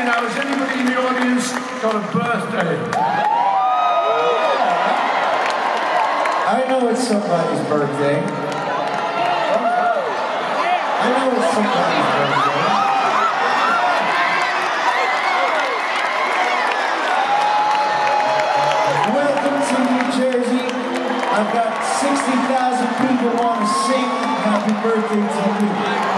you now, has anybody in the audience got a birthday? I know it's somebody's birthday. Welcome to New Jersey. I've got 60,000 people want to sing happy birthday to you.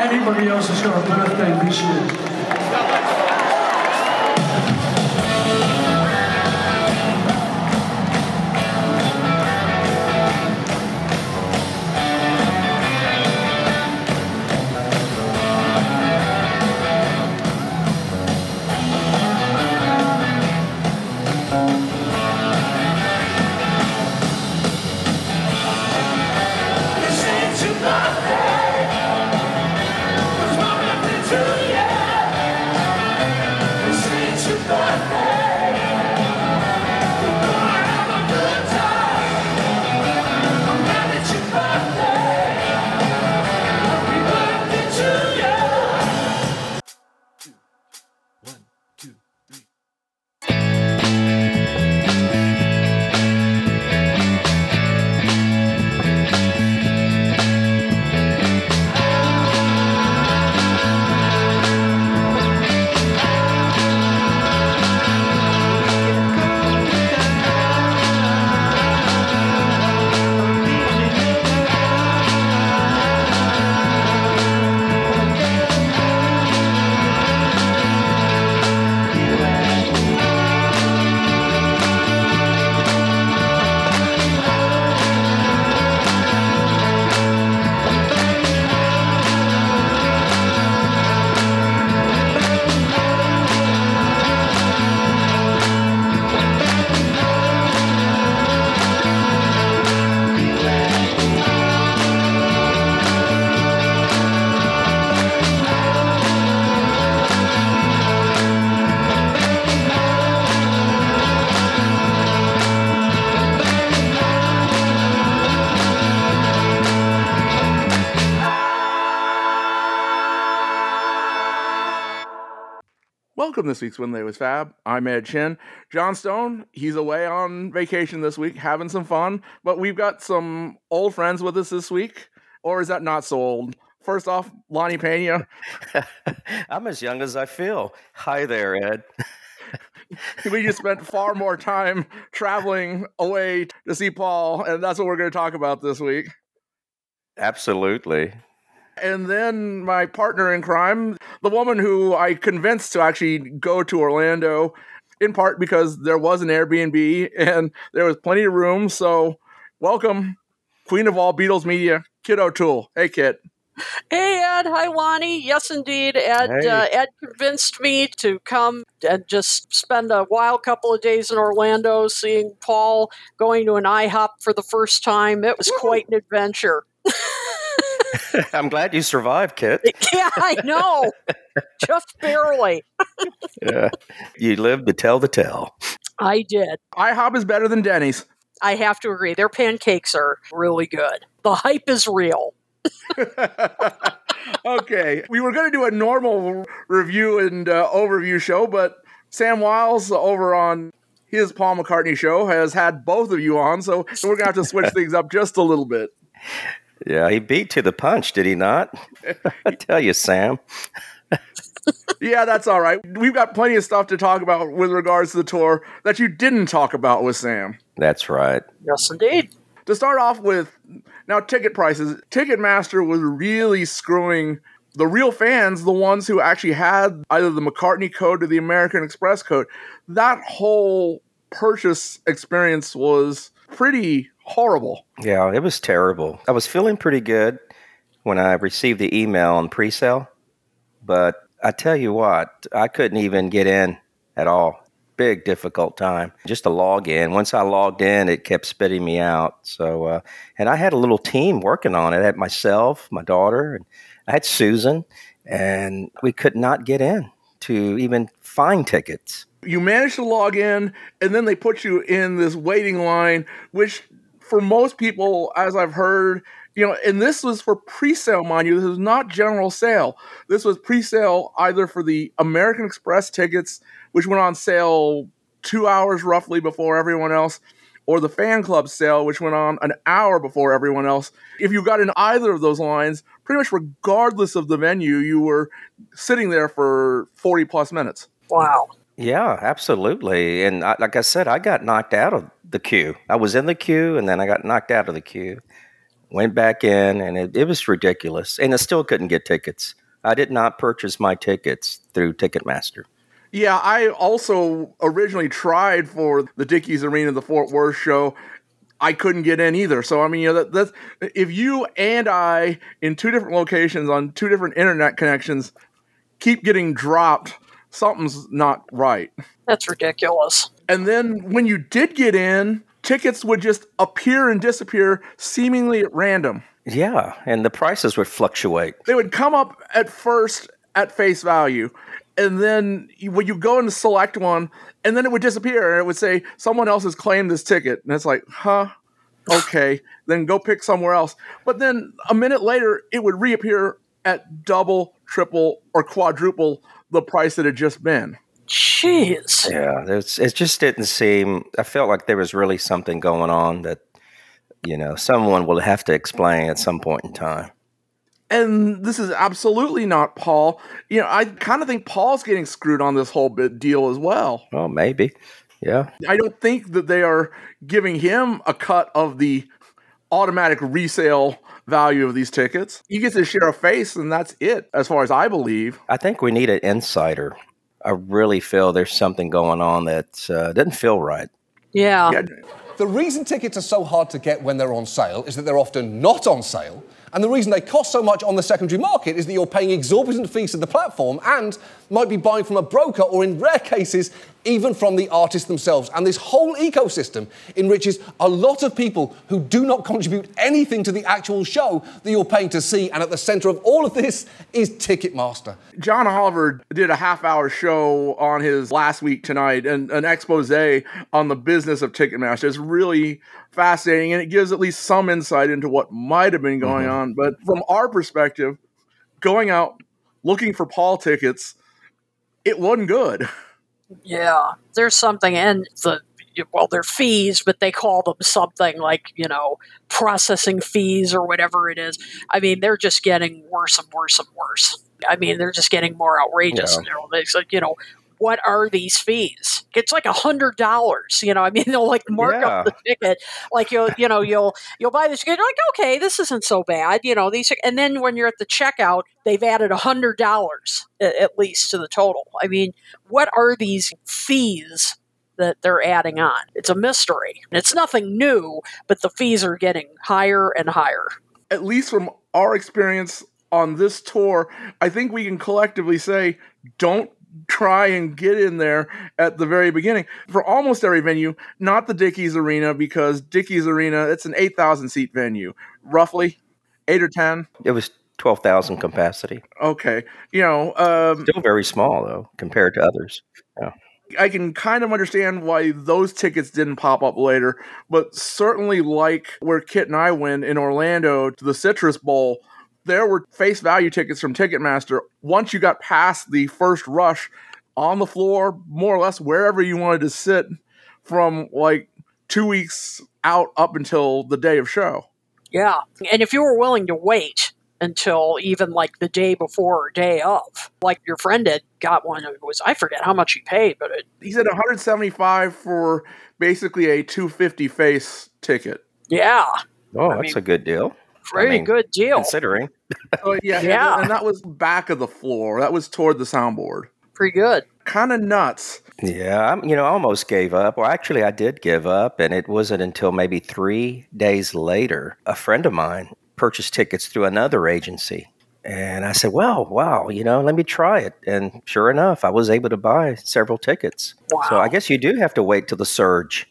Anybody else has got a birthday this year? Welcome this week's When They Was Fab. I'm Ed Chin. John Stone, he's away on vacation this week, having some fun, but we've got some old friends with us this week, or is that not so old? First off, Lonnie Pena. I'm as young as I feel. Hi there, Ed. We just spent far more time traveling away to see Paul, and that's what we're going to talk about this week. Absolutely. And then my partner in crime, the woman who I convinced to actually go to Orlando, in part because there was an Airbnb and there was plenty of room. So welcome, queen of all Beatles media, Kit O'Toole. Hey, Kit. Hey, Ed. Hi, Lonnie. Yes, indeed. Ed, hey. Ed convinced me to come and just spend a wild couple of days in Orlando, seeing Paul, going to an IHOP for the first time. It was quite an adventure. I'm glad you survived, Kit. Yeah, I know. Just barely. Yeah. You lived to tell the tale. I did. IHOP is better than Denny's. I have to agree. Their pancakes are really good. The hype is real. Okay. We were going to do a normal review and overview show, but Sam Wiles over on his Paul McCartney show has had both of you on, so we're going to have to switch things up just a little bit. Yeah, he beat to the punch, did he not? I tell you, Sam. Yeah, that's all right. We've got plenty of stuff to talk about with regards to the tour that you didn't talk about with Sam. That's right. Yes, indeed. To start off with, now ticket prices. Ticketmaster was really screwing the real fans, the ones who actually had either the McCartney code or the American Express code. That whole purchase experience was pretty horrible. Yeah, it was terrible. I was feeling pretty good when I received the email on pre-sale, but I tell you what, I couldn't even get in at all. Big, difficult time just to log in. Once I logged in, it kept spitting me out. So, and I had a little team working on it. I had myself, my daughter, and I had Susan, and we could not get in to even find tickets. You managed to log in, and then they put you in this waiting line, which for most people, as I've heard, you know, and this was for pre-sale, mind you. This was not general sale. This was pre-sale either for the American Express tickets, which went on sale 2 hours roughly before everyone else, or the fan club sale, which went on an hour before everyone else. If you got in either of those lines, pretty much regardless of the venue, you were sitting there for 40 plus minutes. Wow. Yeah, absolutely. And like I said, I got knocked out of the queue. I was in the queue, and then I got knocked out of the queue, went back in, and it was ridiculous. And I still couldn't get tickets. I did not purchase my tickets through Ticketmaster. Yeah, I also originally tried for the Dickies Arena, the Fort Worth show. I couldn't get in either. So, I mean, you know, that's, if you and I, in two different locations on two different internet connections, keep getting dropped, something's not right. That's ridiculous. And then when you did get in, tickets would just appear and disappear seemingly at random. Yeah, and the prices would fluctuate. They would come up at first at face value. And then when you go and select one, and then it would disappear, and it would say, someone else has claimed this ticket. And it's like, huh, okay, then go pick somewhere else. But then a minute later, it would reappear at double, triple, or quadruple the price that had just been. Jeez. Yeah, it just didn't seem, I felt like there was really something going on that, you know, someone will have to explain at some point in time. And this is absolutely not Paul. You know, I kind of think Paul's getting screwed on this whole bit deal as well. Oh, maybe. Yeah. I don't think that they are giving him a cut of the automatic resale value of these tickets. He gets his share of face, and that's it, as far as I believe. I think we need an insider. I really feel there's something going on that doesn't feel right. Yeah. The reason tickets are so hard to get when they're on sale is that they're often not on sale. And the reason they cost so much on the secondary market is that you're paying exorbitant fees to the platform and might be buying from a broker or, in rare cases, even from the artists themselves. And this whole ecosystem enriches a lot of people who do not contribute anything to the actual show that you're paying to see. And at the center of all of this is Ticketmaster. John Oliver did a half-hour show on his Last Week Tonight, and an expose on the business of Ticketmaster. It's really fascinating, and it gives at least some insight into what might have been going on. But from our perspective, going out looking for Paul tickets, it wasn't good. Yeah, there's something in the, well, they're fees, but they call them something like, you know, processing fees or whatever it is. I mean, they're just getting worse and worse and worse. I mean, they're just getting more outrageous. Yeah. It's like, you know, what are these fees? It's like $100, you know. I mean, they'll like mark up the ticket. Like you'll buy this ticket. You're like, okay, this isn't so bad, you know. These, and then when you're at the checkout, they've added $100 at least to the total. I mean, what are these fees that they're adding on? It's a mystery. It's nothing new, but the fees are getting higher and higher. At least from our experience on this tour, I think we can collectively say, don't try and get in there at the very beginning. For almost every venue, not the Dickies Arena, because Dickies Arena, it's an 8,000-seat venue, roughly 8 or 10. It was 12,000 capacity. Okay. You know, still very small, though, compared to others. Yeah. I can kind of understand why those tickets didn't pop up later, but certainly like where Kit and I went in Orlando to the Citrus Bowl, there were face value tickets from Ticketmaster. Once you got past the first rush, on the floor, more or less wherever you wanted to sit, from like 2 weeks out up until the day of show. Yeah. And if you were willing to wait until even like the day before or day of, like your friend had got one, it was, I forget how much he paid, but he said $175 for basically a $250 face ticket. Yeah. Oh, that's a good deal. Good deal. Considering. Yeah. And that was back of the floor. That was toward the soundboard. Pretty good. Kind of nuts. Yeah, I almost gave up. Well, actually, I did give up, and it wasn't until maybe 3 days later, a friend of mine purchased tickets through another agency. And I said, well, wow, let me try it. And sure enough, I was able to buy several tickets. Wow. So I guess you do have to wait till the surge.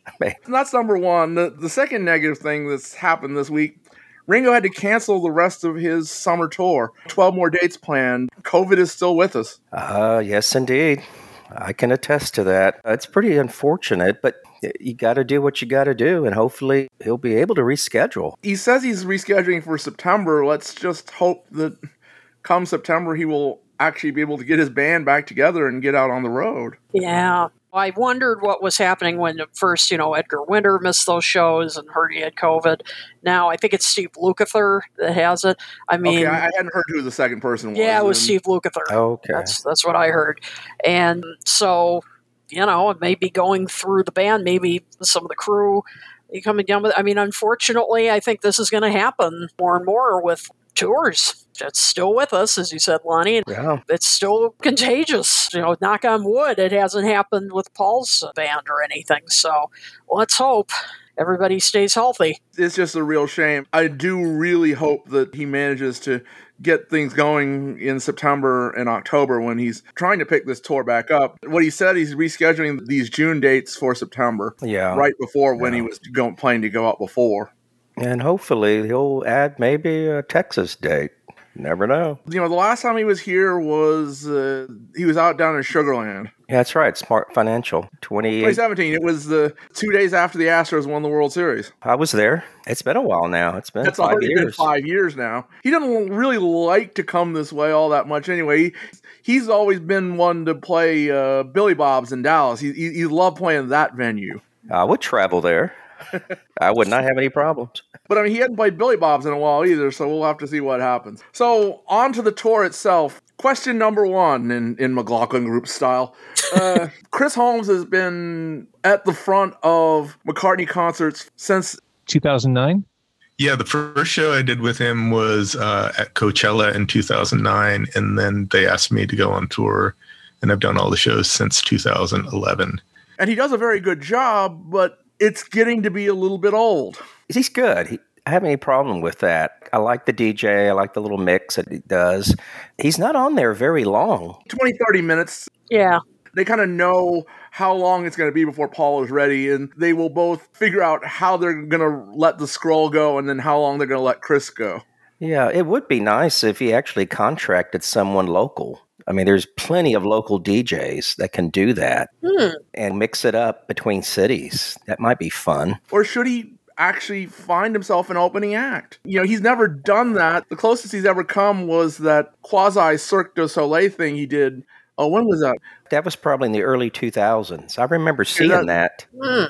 That's number one. The second negative thing that's happened this week, Ringo had to cancel the rest of his summer tour. 12 more dates planned. COVID is still with us. Yes, indeed. I can attest to that. It's pretty unfortunate, but you got to do what you got to do, and hopefully he'll be able to reschedule. He says he's rescheduling for September. Let's just hope that come September he will actually be able to get his band back together and get out on the road. Yeah. I wondered what was happening when at first, Edgar Winter missed those shows and heard he had COVID. Now, I think it's Steve Lukather that has it. I hadn't heard who the second person was. Yeah, it was Steve Lukather. Okay. That's what I heard. And so, it may be going through the band, maybe some of the crew coming down with it. Unfortunately, I think this is going to happen more and more with tours. That's still with us, as you said, Lonnie. Yeah. It's still contagious. Knock on wood, it hasn't happened with Paul's band or anything. So let's hope everybody stays healthy. It's just a real shame. I do really hope that he manages to get things going in September and October when he's trying to pick this tour back up. What he said, he's rescheduling these June dates for September. Yeah. Right before when he was planning to go out before. And hopefully he'll add maybe a Texas date. Never know. The last time he was here was he was out down in Sugar Land. Yeah, that's right. Smart Financial. 2017. It was 2 days after the Astros won the World Series. I was there. It's been a while now. It's been 5 years. It's already been 5 years now. He doesn't really like to come this way all that much anyway. He's always been one to play Billy Bob's in Dallas. He loved playing that venue. I would travel there. I would not have any problems. But he hadn't played Billy Bob's in a while either, so we'll have to see what happens. So on to the tour itself. Question number one in McLaughlin Group style. Chris Holmes has been at the front of McCartney concerts since 2009. Yeah, the first show I did with him was at Coachella in 2009, and then they asked me to go on tour, and I've done all the shows since 2011. And he does a very good job, but it's getting to be a little bit old. He's good. I have any problem with that. I like the DJ. I like the little mix that he does. He's not on there very long. 20, 30 minutes. Yeah. They kind of know how long it's going to be before Paul is ready, and they will both figure out how they're going to let the scroll go and then how long they're going to let Chris go. Yeah, it would be nice if he actually contracted someone local. There's plenty of local DJs that can do that and mix it up between cities. That might be fun. Or should he actually find himself an opening act? He's never done that. The closest he's ever come was that quasi-Cirque du Soleil thing he did. Oh, when was that? That was probably in the early 2000s. I remember seeing that.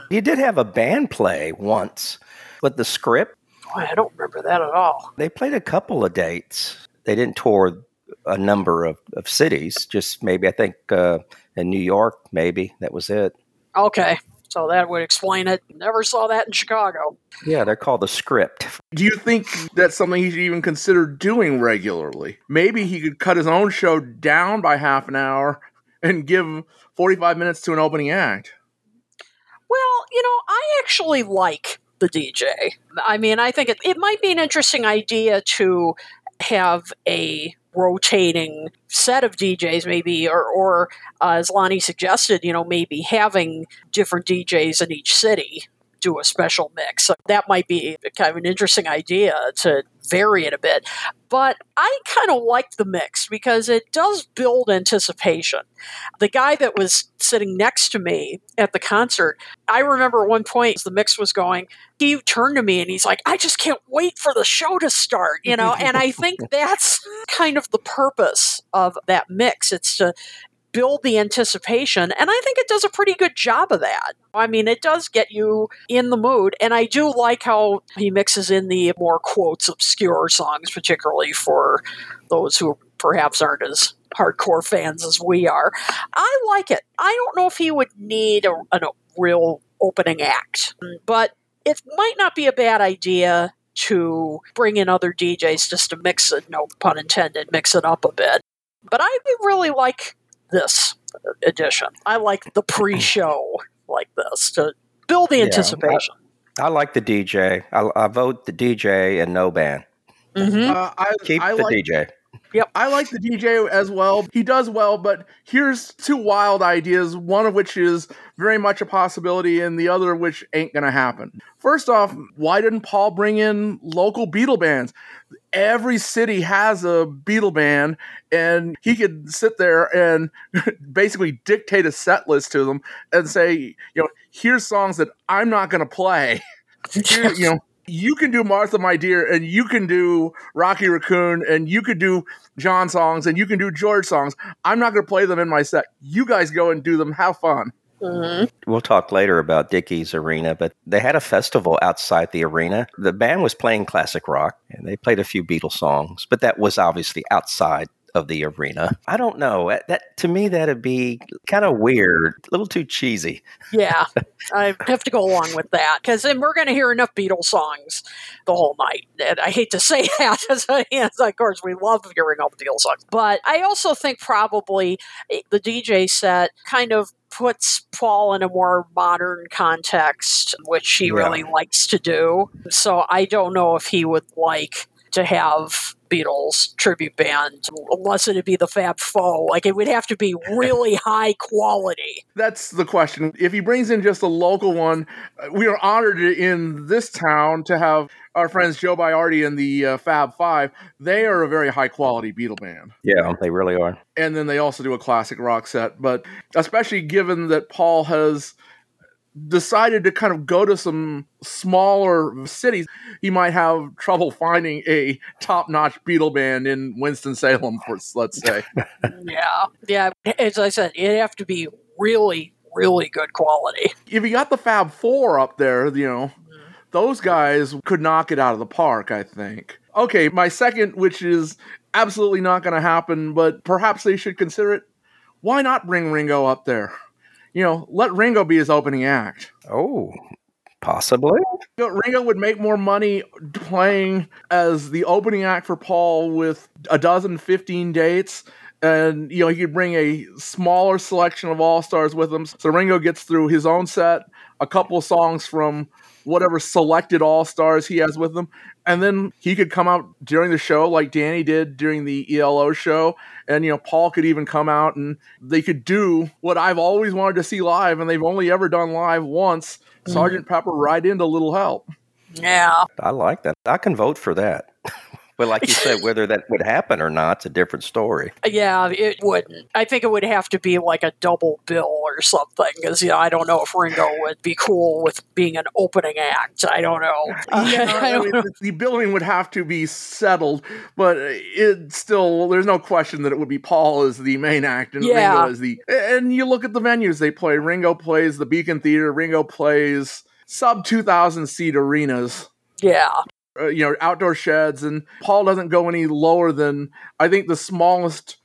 He did have a band play once, but The Script. Oh, I don't remember that at all. They played a couple of dates. They didn't tour a number of cities, just maybe, I think, in New York, maybe. That was it. Okay. So that would explain it. Never saw that in Chicago. Yeah, they're called The Script. Do you think that's something he should even consider doing regularly? Maybe he could cut his own show down by half an hour and give 45 minutes to an opening act. Well, I actually like the DJ. I think it might be an interesting idea to have a rotating set of DJs, maybe, or as Lonnie suggested, maybe having different DJs in each city do a special mix. So that might be kind of an interesting idea to vary it a bit. But I kind of like the mix because it does build anticipation. The guy that was sitting next to me at the concert, I remember at one point as the mix was going, he turned to me and he's like, I just can't wait for the show to start, you know? And I think that's kind of the purpose of that mix. It's to build the anticipation. And I think it does a pretty good job of that. I mean, it does get you in the mood. And I do like how he mixes in the more quotes obscure songs, particularly for those who perhaps aren't as hardcore fans as we are. I like it. I don't know if he would need a real opening act, but it might not be a bad idea to bring in other DJs just to mix it, no pun intended, mix it up a bit. But I really like this edition. I like the pre-show like this to build the anticipation. I like the DJ. I vote the DJ and no band. Mm-hmm. Keep the DJ. Yep. I like the DJ as well. He does well, but here's two wild ideas, one of which is very much a possibility and the other which ain't going to happen. First off, why didn't Paul bring in local Beatle bands? Every city has a Beatle band, and he could sit there and basically dictate a set list to them and say, you know, here's songs that I'm not going to play. Here, you know, you can do Martha My Dear, and you can do Rocky Raccoon, and you could do John songs, and you can do George songs. I'm not going to play them in my set. You guys go and do them. Have fun. Mm-hmm. We'll talk later about Dickies Arena, but they had a festival outside the arena. The band was playing classic rock, and they played a few Beatles songs, but that was obviously outside of the arena. I don't know. That to me, that'd be kind of weird, a little too cheesy. Yeah, I have to go along with that, because then we're going to hear enough Beatles songs the whole night. And I hate to say that, of course, we love hearing all the Beatles songs. But I also think probably the DJ set kind of puts Paul in a more modern context, which he really likes to do. So I don't know if he would like to have Beatles tribute band, unless it'd be the Fab Four. Like, it would have to be really high quality. That's the question. If he brings in just a local one, we are honored in this town to have our friends Joe Biardi and the Fab Five. They are a very high quality Beatle band. Yeah, they really are. And then they also do a classic rock set, but especially given that Paul has decided to kind of go to some smaller cities, he might have trouble finding a top-notch Beatle band in Winston-Salem, let's say. Yeah. As I said, it'd have to be really, really good quality. If you got the Fab Four up there, you know, those guys could knock it out of the park, I think. Okay, my second, which is absolutely not going to happen, but perhaps they should consider it. Why not bring Ringo up there? You know, let Ringo be his opening act. Oh, possibly. You know, Ringo would make more money playing as the opening act for Paul with 15 dates. And, you know, he could bring a smaller selection of all-stars with him. So Ringo gets through his own set, a couple songs from whatever selected all-stars he has with him. And then he could come out during the show like Danny did during the ELO show. And, you know, Paul could even come out and they could do what I've always wanted to see live. And they've only ever done live once. Sergeant Pepper Right Into Little Help. Yeah. I like that. I can vote for that. But like you said, whether that would happen or not, it's a different story. Yeah, it wouldn't. I think it would have to be like a double bill or something, because, you know, I don't know if Ringo would be cool with being an opening act. I don't know. I mean, the billing would have to be settled, but it still, there's no question that it would be Paul as the main act and Ringo as the. And you look at the venues they play. Ringo plays the Beacon Theater. Ringo plays sub-2,000 seat arenas. Yeah. You know, outdoor sheds, and Paul doesn't go any lower than, I think the smallest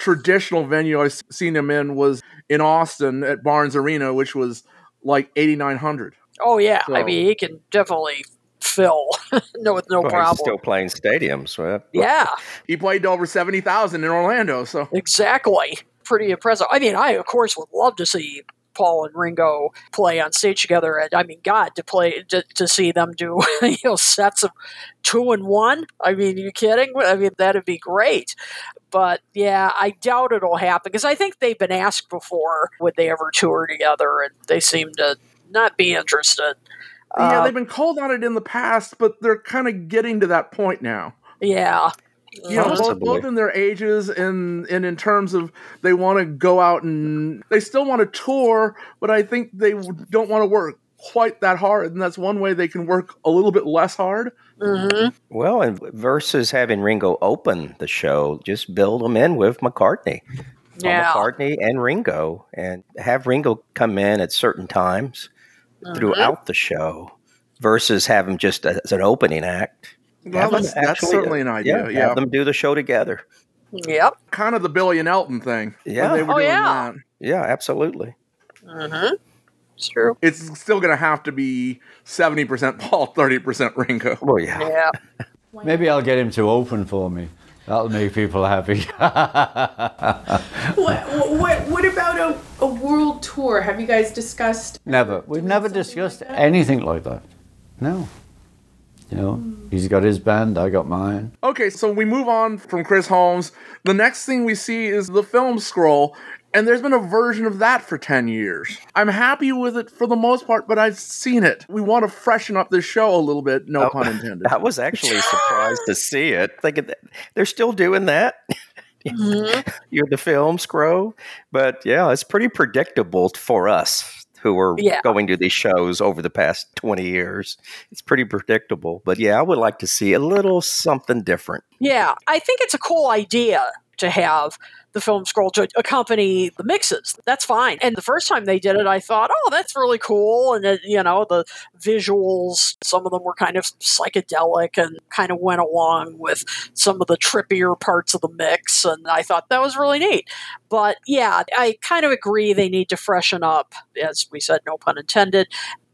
traditional venue I've seen him in was in Austin at Barnes Arena, which was like 8,900. Oh yeah, so, I mean, he can definitely fill problem. He's still playing stadiums, right? Yeah, he played over 70,000 in Orlando. So exactly, pretty impressive. I mean, I of course would love to see Paul and Ringo play on stage together, and I mean, God, to see them do, you know, sets of 2 and 1. I mean, are you kidding? I mean, that'd be great. But yeah, I doubt it'll happen, because I think they've been asked before would they ever tour together, and they seem to not be interested. Yeah, they've been called on it in the past, but they're kind of getting to that point now. Yeah. You know, both in their ages and in terms of they want to go out and they still want to tour, but I think they don't want to work quite that hard. And that's one way they can work a little bit less hard. Mm-hmm. Well, and versus having Ringo open the show, just build them in with McCartney. Yeah. McCartney and Ringo, and have Ringo come in at certain times throughout the show versus have him just as an opening act. Well, that's certainly an idea. Yeah. Have them do the show together. Yep. Kind of the Billy and Elton thing. Yeah. When they were doing that. Yeah, absolutely. Mm-hmm. It's true. It's still going to have to be 70% Paul, 30% Ringo. Oh, yeah. Maybe I'll get him to open for me. That'll make people happy. What about a world tour? Have you guys discussed? Never. We've never discussed anything like that. No. You know, he's got his band, I got mine. Okay, so we move on from Chris Holmes. The next thing we see is the film scroll, and there's been a version of that for 10 years. I'm happy with it for the most part, but I've seen it. We want to freshen up this show a little bit, no pun intended. I was actually surprised to see it. Thinking they're still doing that? Mm-hmm. You're the film scroll? But yeah, it's pretty predictable for us who are going to these shows over the past 20 years. It's pretty predictable. But yeah, I would like to see a little something different. Yeah, I think it's a cool idea to have the film scroll to accompany the mixes. That's fine. And the first time they did it, I thought, oh, that's really cool. And, you know, the visuals, some of them were kind of psychedelic and kind of went along with some of the trippier parts of the mix. And I thought that was really neat. But yeah, I kind of agree they need to freshen up, as we said, no pun intended,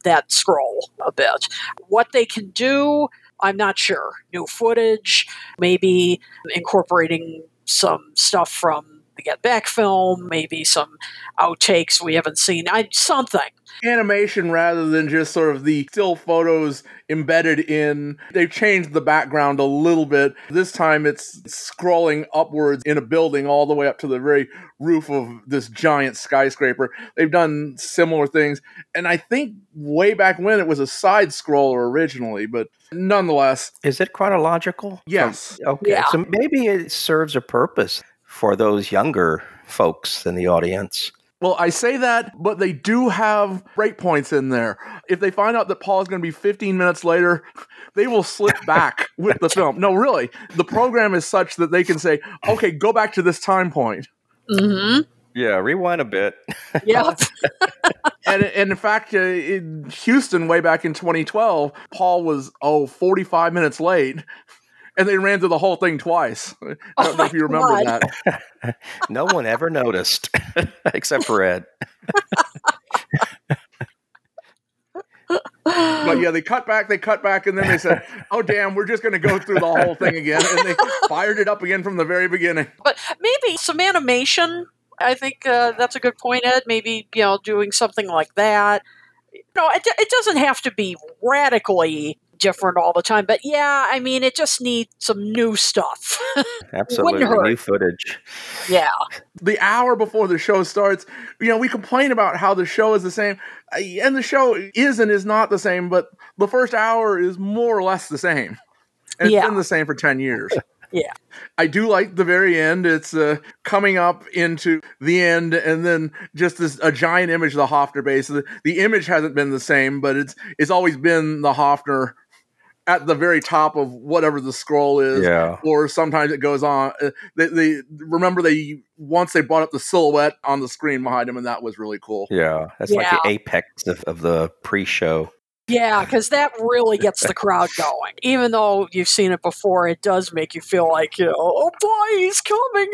that scroll a bit. What they can do, I'm not sure. New footage, maybe incorporating some stuff from the Get Back film, maybe some outtakes we haven't seen, something. Animation rather than just sort of the still photos embedded in. They've changed the background a little bit. This time it's scrolling upwards in a building all the way up to the very roof of this giant skyscraper. They've done similar things. And I think way back when it was a side scroller originally, but nonetheless. Is it chronological? Yes. Okay. Yeah. So maybe it serves a purpose for those younger folks in the audience. Well, I say that, but they do have breakpoints in there. If they find out that Paul's going to be 15 minutes later, they will slip back with the film. No, really. The program is such that they can say, okay, go back to this time point. Mm-hmm. Yeah, rewind a bit. Yep. and in fact, in Houston, way back in 2012, Paul was, 45 minutes late. And they ran through the whole thing twice. I don't know if you remember that. No one ever noticed, except for Ed. But yeah, they cut back, and then they said, oh, damn, we're just going to go through the whole thing again. And they fired it up again from the very beginning. But maybe some animation, I think that's a good point, Ed. Maybe, doing something like that. No, it doesn't have to be radically different all the time, but yeah, I mean, it just needs some new stuff. Absolutely, new footage. Yeah. The hour before the show starts, we complain about how the show is the same, and the show is and is not the same, but the first hour is more or less the same. And it's been the same for 10 years. Yeah. I do like the very end. It's coming up into the end and then just a giant image of the Hofner base. The image hasn't been the same, but it's always been the Hofner at the very top of whatever the scroll is, or sometimes it goes on. They once they brought up the silhouette on the screen behind him, and that was really cool. Yeah, that's like the apex of the pre-show. Yeah, because that really gets the crowd going. Even though you've seen it before, it does make you feel like, oh boy, he's coming,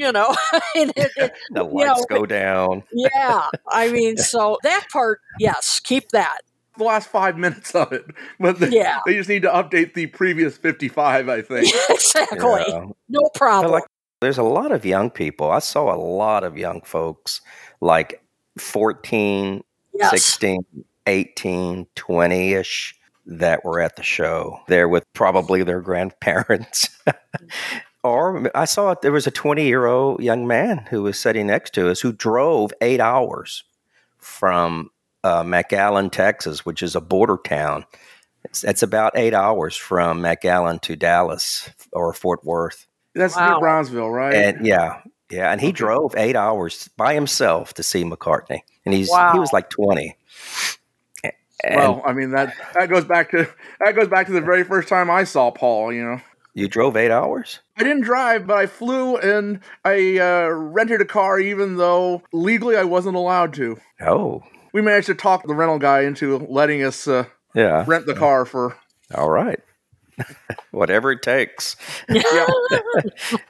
The lights go down. Yeah, I mean, so that part, yes, keep that. The last 5 minutes of it, but they just need to update the previous 55, I think. Exactly. Yeah. No problem. There's a lot of young people. I saw a lot of young folks, like 14, 16, 18, 20-ish, that were at the show. They're with probably their grandparents. Or I saw there was a 20-year-old young man who was sitting next to us who drove 8 hours from McAllen, Texas, which is a border town. It's about 8 hours from McAllen to Dallas or Fort Worth. That's near Brownsville, right? And yeah. And he drove 8 hours by himself to see McCartney, and he was like 20. And well, I mean that goes back to the very first time I saw Paul. You know, you drove 8 hours. I didn't drive, but I flew and I rented a car, even though legally I wasn't allowed to. Oh, we managed to talk the rental guy into letting us rent the car for. All right. Whatever it takes. Yeah.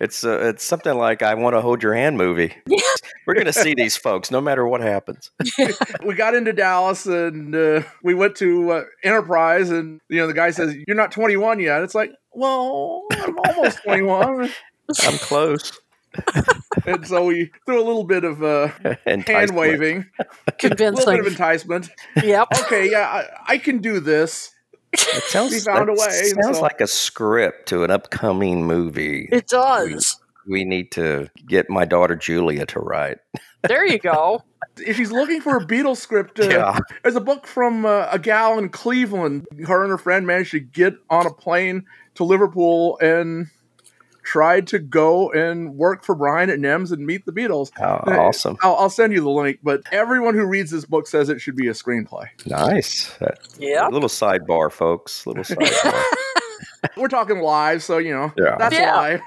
It's something like I Want to Hold Your Hand movie. We're going to see these folks no matter what happens. We got into Dallas and we went to Enterprise, and the guy says, "You're not 21 yet." It's like, well, I'm almost 21. I'm close. And so we threw a little bit of hand waving, convincing, a little bit of enticement. Yep. Okay, yeah, I can do this. It sounds like a script to an upcoming movie. It does. We need to get my daughter Julia to write. There you go. If she's looking for a Beatles script, there's a book from a gal in Cleveland. Her and her friend managed to get on a plane to Liverpool and tried to go and work for Brian at NEMS and meet the Beatles. Oh, awesome. I'll send you the link, but everyone who reads this book says it should be a screenplay. Nice. Yeah. Little sidebar, folks. Little sidebar. We're talking live, so, that's live.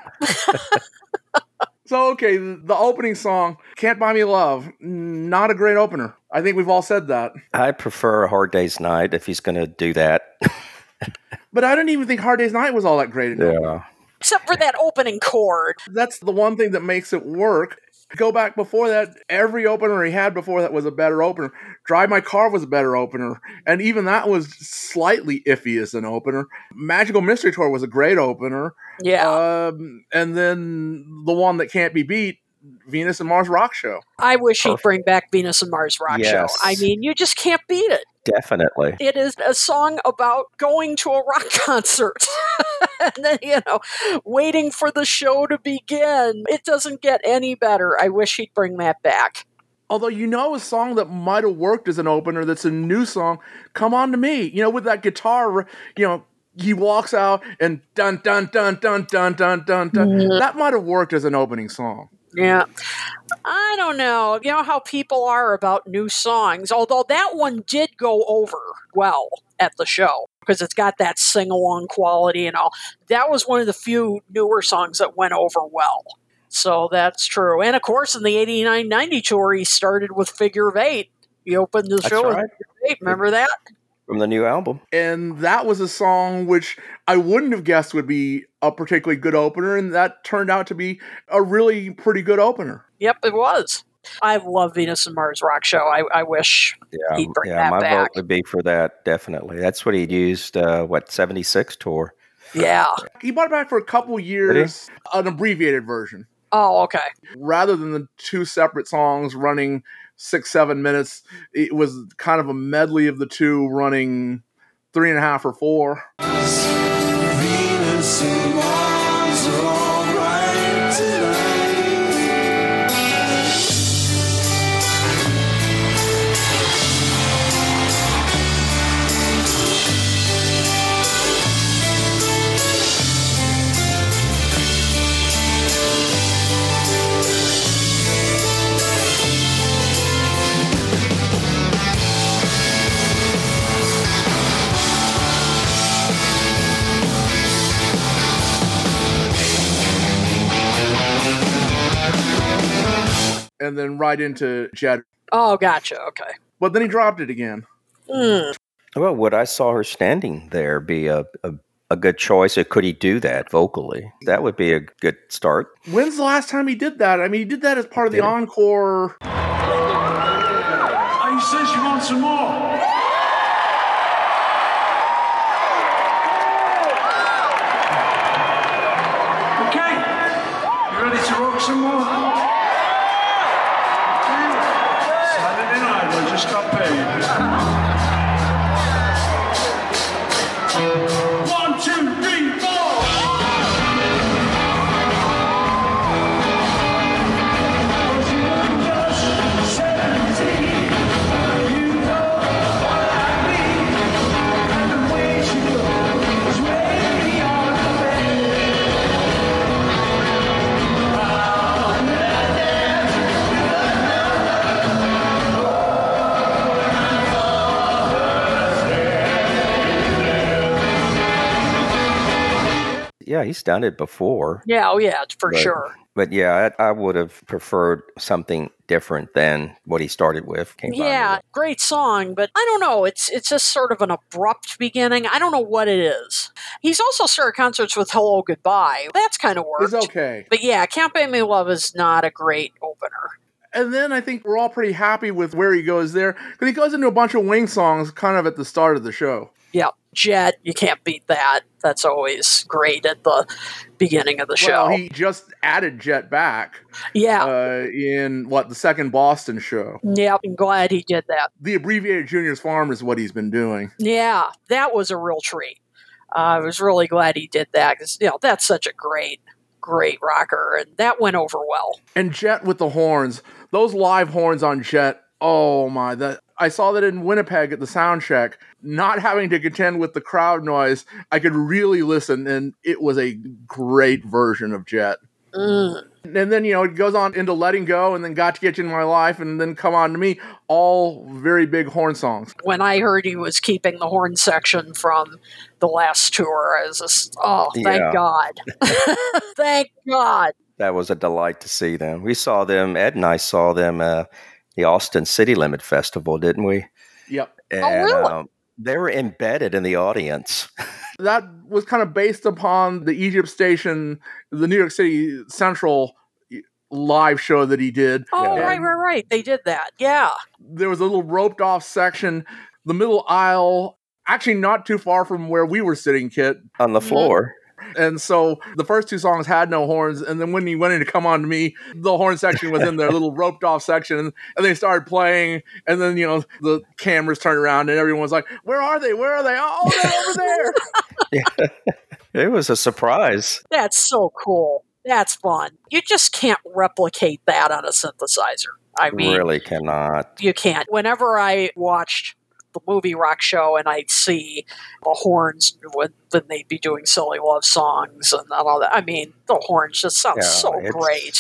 So, okay, the opening song, Can't Buy Me Love, not a great opener. I think we've all said that. I prefer A Hard Day's Night if he's going to do that. But I didn't even think Hard Day's Night was all that great enough. Yeah. Except for that opening chord. That's the one thing that makes it work. Go back before that, every opener he had before that was a better opener. Drive My Car was a better opener. And even that was slightly iffy as an opener. Magical Mystery Tour was a great opener. Yeah. And then the one that can't be beat, Venus and Mars Rock Show. I wish he'd bring back Venus and Mars Rock Show. I mean, you just can't beat it. Definitely. It is a song about going to a rock concert and then, waiting for the show to begin. It doesn't get any better. I wish he'd bring that back. Although, a song that might have worked as an opener that's a new song, Come On To Me, with that guitar, he walks out and dun, dun, dun, dun, dun, dun, dun, dun. Mm-hmm. That might have worked as an opening song. Yeah. I don't know. You know how people are about new songs, although that one did go over well at the show because it's got that sing-along quality and all. That was one of the few newer songs that went over well. So that's true. And, of course, in the 89-90 tour, he started with Figure of Eight. He opened the show with Figure of Eight. Remember that? From the new album. And that was a song which I wouldn't have guessed would be a particularly good opener, and that turned out to be a really pretty good opener. Yep, it was. I love Venus and Mars Rock Show. I wish he'd bring that back. Yeah, my vote would be for that, definitely. That's what he'd used, 76 tour. Yeah. He brought it back for a couple years, an abbreviated version. Oh, okay. Rather than the two separate songs running 6-7 minutes, it was kind of a medley of the two running 3.5 or 4. Venus and Mars are all right tonight. And then right into Jet. Oh, gotcha. Okay. But then he dropped it again. Mm. Well, would I saw her standing there be a good choice? Or could he do that vocally? That would be a good start. When's the last time he did that? I mean, he did that as part of the encore. He says you want some more. Okay. You ready to rock some more? Just got paid. 1, 2, 3, 4. yeah, he's done it before. Yeah, oh yeah, for sure. But yeah, I would have preferred something different than what he started with. Yeah, great song, but I don't know. It's just sort of an abrupt beginning. I don't know what it is. He's also started concerts with Hello Goodbye. That's kind of worked. It's okay. But yeah, Can't Buy Me Love is not a great opener. And then I think we're all pretty happy with where he goes there, because he goes into a bunch of Wings songs kind of at the start of the show. Yeah, Jet, you can't beat that. That's always great at the beginning of the show. Well, he just added Jet back. Yeah. In, the second Boston show. Yeah, I'm glad he did that. The abbreviated Junior's Farm is what he's been doing. Yeah, that was a real treat. I was really glad he did that, because, you know, that's such a great rocker, and that went over well. And Jet with the horns. Those live horns on Jet, oh my, I saw that in Winnipeg at the sound check, not having to contend with the crowd noise. I could really listen, and it was a great version of Jet. And then, you know, it goes on into Letting Go, and then Got to Get You in My Life, and then Come On To Me, all very big horn songs. When I heard he was keeping the horn section from the last tour, I was just, thank God. Thank God. That was a delight to see them. We saw them, Ed and I saw them, the Austin City Limit Festival, didn't we? Yep. And, really? They were embedded in the audience. That was kind of based upon the Egypt Station, the New York City Central live show that he did. Oh, yeah. Right. They did that. Yeah. There was a little roped off section, the middle aisle, actually not too far from where we were sitting, Kit. On the floor. And so the first two songs had no horns. And then when he went in to Come On To Me, the horn section was in their little roped off section. And they started playing. And then, you know, the cameras turned around and everyone was like, where are they? Where are they? Oh, they're over there. Yeah. It was a surprise. That's so cool. That's fun. You just can't replicate that on a synthesizer. I mean, really cannot. You can't. Whenever I watched the movie Rock Show, and I'd see the horns when they'd be doing silly love songs and all that. I mean, the horns just sound great.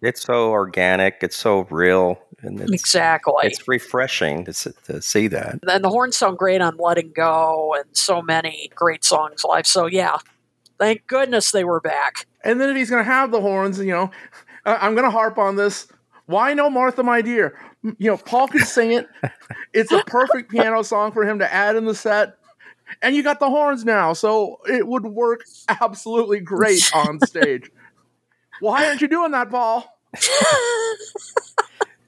It's so organic. It's so real. And exactly. It's refreshing to see that. And the horns sound great on Letting Go and so many great songs live. So yeah, thank goodness they were back. And then if he's going to have the horns, you know, I'm going to harp on this. Why no Martha My Dear? You know, Paul could sing it. It's a perfect piano song for him to add in the set. And you got the horns now, so it would work absolutely great on stage. Why aren't you doing that, Paul?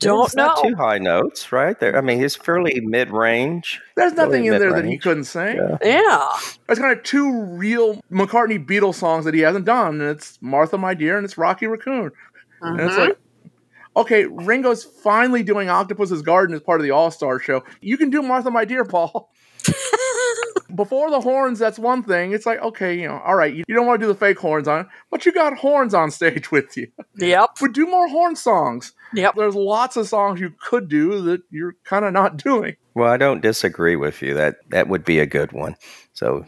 Don't know. Not too high notes, right? There. I mean, it's fairly mid-range. There's nothing in there that he couldn't sing. Yeah. There's kind of two real McCartney Beatles songs that he hasn't done, and it's Martha My Dear and it's Rocky Raccoon. And it's like, okay, Ringo's finally doing Octopus's Garden as part of the All-Star show. You can do Martha My Dear, Paul. Before the horns, that's one thing. It's like, okay, you know, all right, you don't want to do the fake horns on it, but you got horns on stage with you. Yep. But do more horn songs. Yep. There's lots of songs you could do that you're kind of not doing. Well, I don't disagree with you. That would be a good one. So,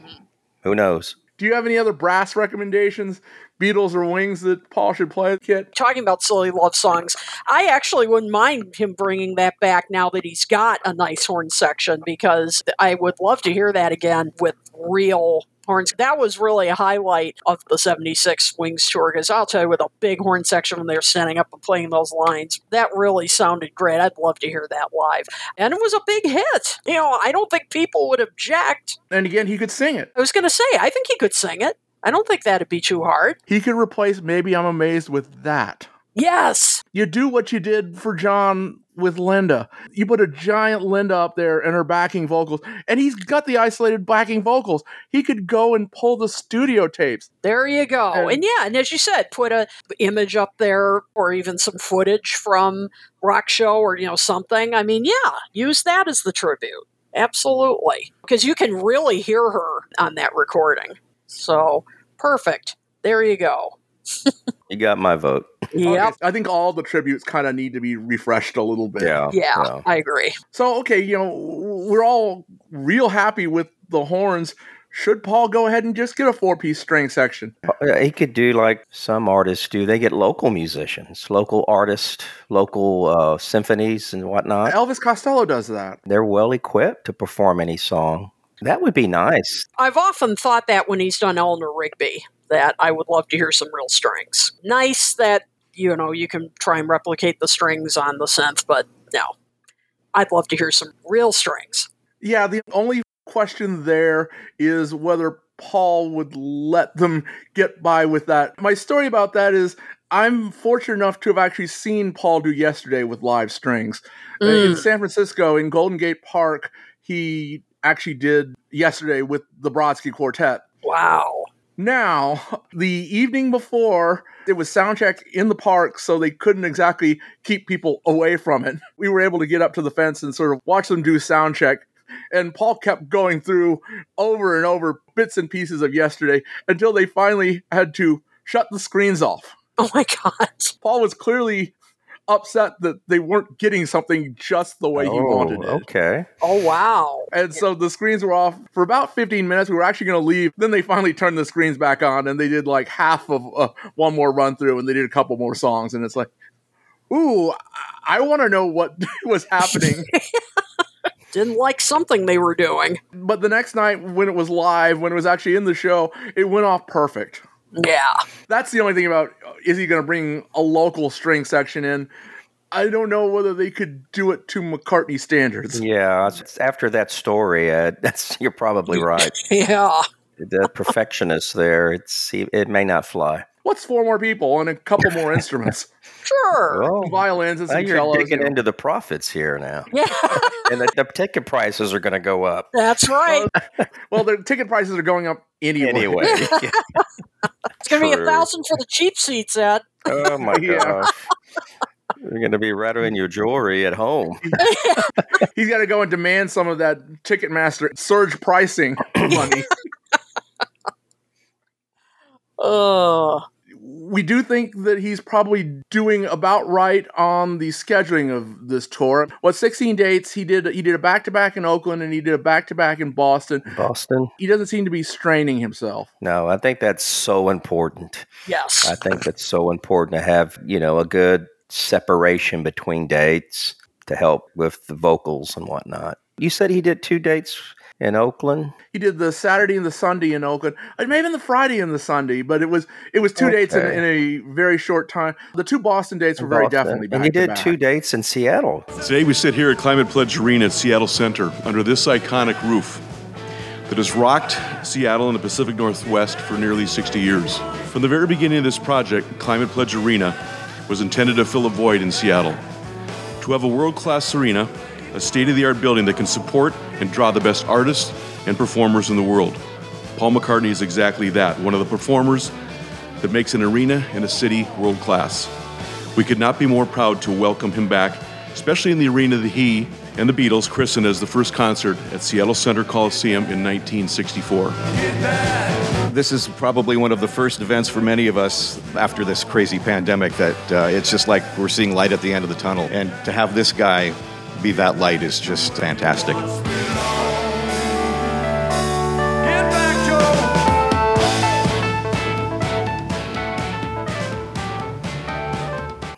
who knows? Do you have any other brass recommendations, Beatles or Wings, that Paul should play, Kit? Talking about silly love songs, I actually wouldn't mind him bringing that back now that he's got a nice horn section, because I would love to hear that again with real horns. That was really a highlight of the 76 Wings tour, because I'll tell you, with a big horn section when they were standing up and playing those lines, that really sounded great. I'd love to hear that live. And it was a big hit. You know, I don't think people would object. And again, he could sing it. I was going to say, I think he could sing it. I don't think that'd be too hard. He could replace Maybe I'm Amazed with that. Yes. You do what you did for John with Linda. You put a giant Linda up there and her backing vocals, and he's got the isolated backing vocals. He could go and pull the studio tapes. There you go. And yeah, and as you said, put an image up there or even some footage from Rock Show or, you know, something. I mean, yeah, use that as the tribute. Absolutely. Because you can really hear her on that recording. So, perfect. There you go. You got my vote. Yeah, I think all the tributes kind of need to be refreshed a little bit. Yeah, I agree. So, okay, you know, we're all real happy with the horns. Should Paul go ahead and just get a 4-piece string section? He could do like some artists do. They get local musicians, local artists, local symphonies and whatnot. Elvis Costello does that. They're well equipped to perform any song. That would be nice. I've often thought that when he's done Eleanor Rigby. that I would love to hear some real strings. Nice that, you know, you can try and replicate the strings on the synth, but no, I'd love to hear some real strings. Yeah, the only question there is whether Paul would let them get by with that. My story about that is I'm fortunate enough to have actually seen Paul do Yesterday with live strings. In San Francisco, in Golden Gate Park, he actually did Yesterday with the Brodsky Quartet. Wow. Now, the evening before, it was soundcheck in the park, so they couldn't exactly keep people away from it. We were able to get up to the fence and sort of watch them do soundcheck. And Paul kept going through over and over bits and pieces of Yesterday until they finally had to shut the screens off. Oh my God. Paul was clearly upset that they weren't getting something just the way he wanted it. Okay. Oh, wow. And so the screens were off for about 15 minutes. We were actually going to leave. Then they finally turned the screens back on, and they did like half of one more run through, and they did a couple more songs. And it's like, ooh, I want to know what was happening. Didn't like something they were doing. But the next night when it was live, when it was actually in the show, it went off perfect. Yeah. That's the only thing about, is he going to bring a local string section in? I don't know whether they could do it to McCartney standards. Yeah. After that story, you're probably right. Yeah. The perfectionist there, it may not fly. What's four more people and a couple more instruments? Sure. Well, violins and some cellos. You're digging into the profits here now. Yeah. And the ticket prices are going to go up. That's right. Well, the ticket prices are going up anyway. Yeah. It's going to be $1,000 for the cheap seats, Ed. Oh, my gosh. You're going to be rattling your jewelry at home. He's got to go and demand some of that Ticketmaster surge pricing money. We do think that he's probably doing about right on the scheduling of this tour. 16 dates. He did a back-to-back in Oakland, and he did a back-to-back in Boston. He doesn't seem to be straining himself. No, I think that's so important. Yes. I think it's so important to have, a good separation between dates to help with the vocals and whatnot. You said he did 2 dates in Oakland? He did the Saturday and the Sunday in Oakland. Maybe the Friday and the Sunday, but it was 2 dates in a very short time. The 2 Boston dates were very definitely back-to-back. And he did 2 dates in Seattle. Today we sit here at Climate Pledge Arena at Seattle Center under this iconic roof that has rocked Seattle and the Pacific Northwest for nearly 60 years. From the very beginning of this project, Climate Pledge Arena was intended to fill a void in Seattle. To have a world-class arena, a state-of-the-art building that can support and draw the best artists and performers in the world. Paul McCartney is exactly that, one of the performers that makes an arena and a city world-class. We could not be more proud to welcome him back, especially in the arena that he and the Beatles christened as the first concert at Seattle Center Coliseum in 1964. This is probably one of the first events for many of us after this crazy pandemic that it's just like we're seeing light at the end of the tunnel. And to have this guy be that light is just fantastic.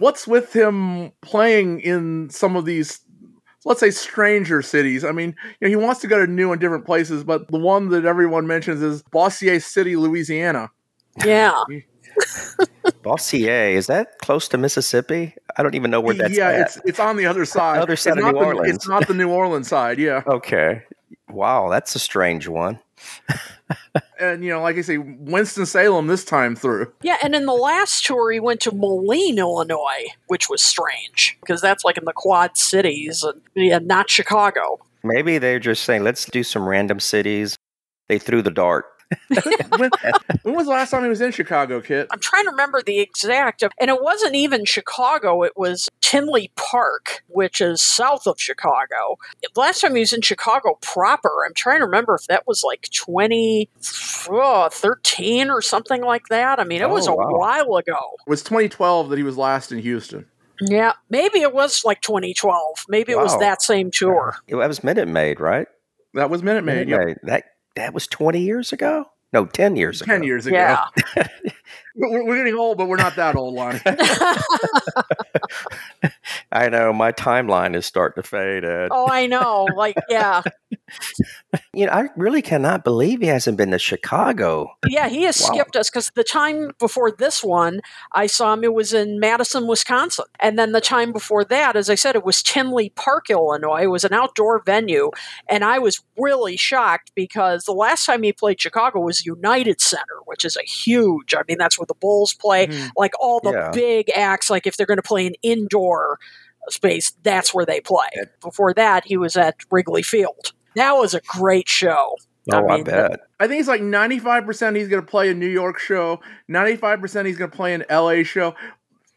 What's with him playing in some of these, let's say, stranger cities? I mean, he wants to go to new and different places, but the one that everyone mentions is Bossier City, Louisiana. Yeah. Bossier, is that close to Mississippi? I don't even know where that's at. Yeah, it's on the other side. The other side of New Orleans. It's not the New Orleans side, yeah. Okay. Wow, that's a strange one. And, like I say, Winston-Salem this time through. Yeah, and in the last tour, he went to Moline, Illinois, which was strange, because that's like in the Quad Cities, and not Chicago. Maybe they're just saying, let's do some random cities. They threw the dart. When was the last time he was in Chicago, Kit? I'm trying to remember the exact, and it wasn't even Chicago, it was Tinley Park, which is south of Chicago. The last time he was in Chicago proper, I'm trying to remember if that was like 2013 or something like that. I mean, it was a while ago. It was 2012 that he was last in Houston. Yeah, maybe it was like 2012. Maybe it was that same tour. Yeah. That was Minute Maid, right? That was Minute Maid. That was 20 years ago? No, 10 years ago. Yeah. We're getting old, but we're not that old, Lonnie. I know. My timeline is starting to fade, Ed. Oh, I know. Like, yeah. You know, I really cannot believe he hasn't been to Chicago. Yeah, he has skipped us, because the time before this one, I saw him, it was in Madison, Wisconsin. And then the time before that, as I said, it was Tinley Park, Illinois. It was an outdoor venue. And I was really shocked, because the last time he played Chicago was United Center, which is a huge, I mean, that's where the Bulls play, like all the big acts, like if they're going to play an indoor space, that's where they play. Before that, he was at Wrigley Field. That was a great show. Oh, I bet. I think it's like 95% he's going to play a New York show, 95% he's going to play an LA show,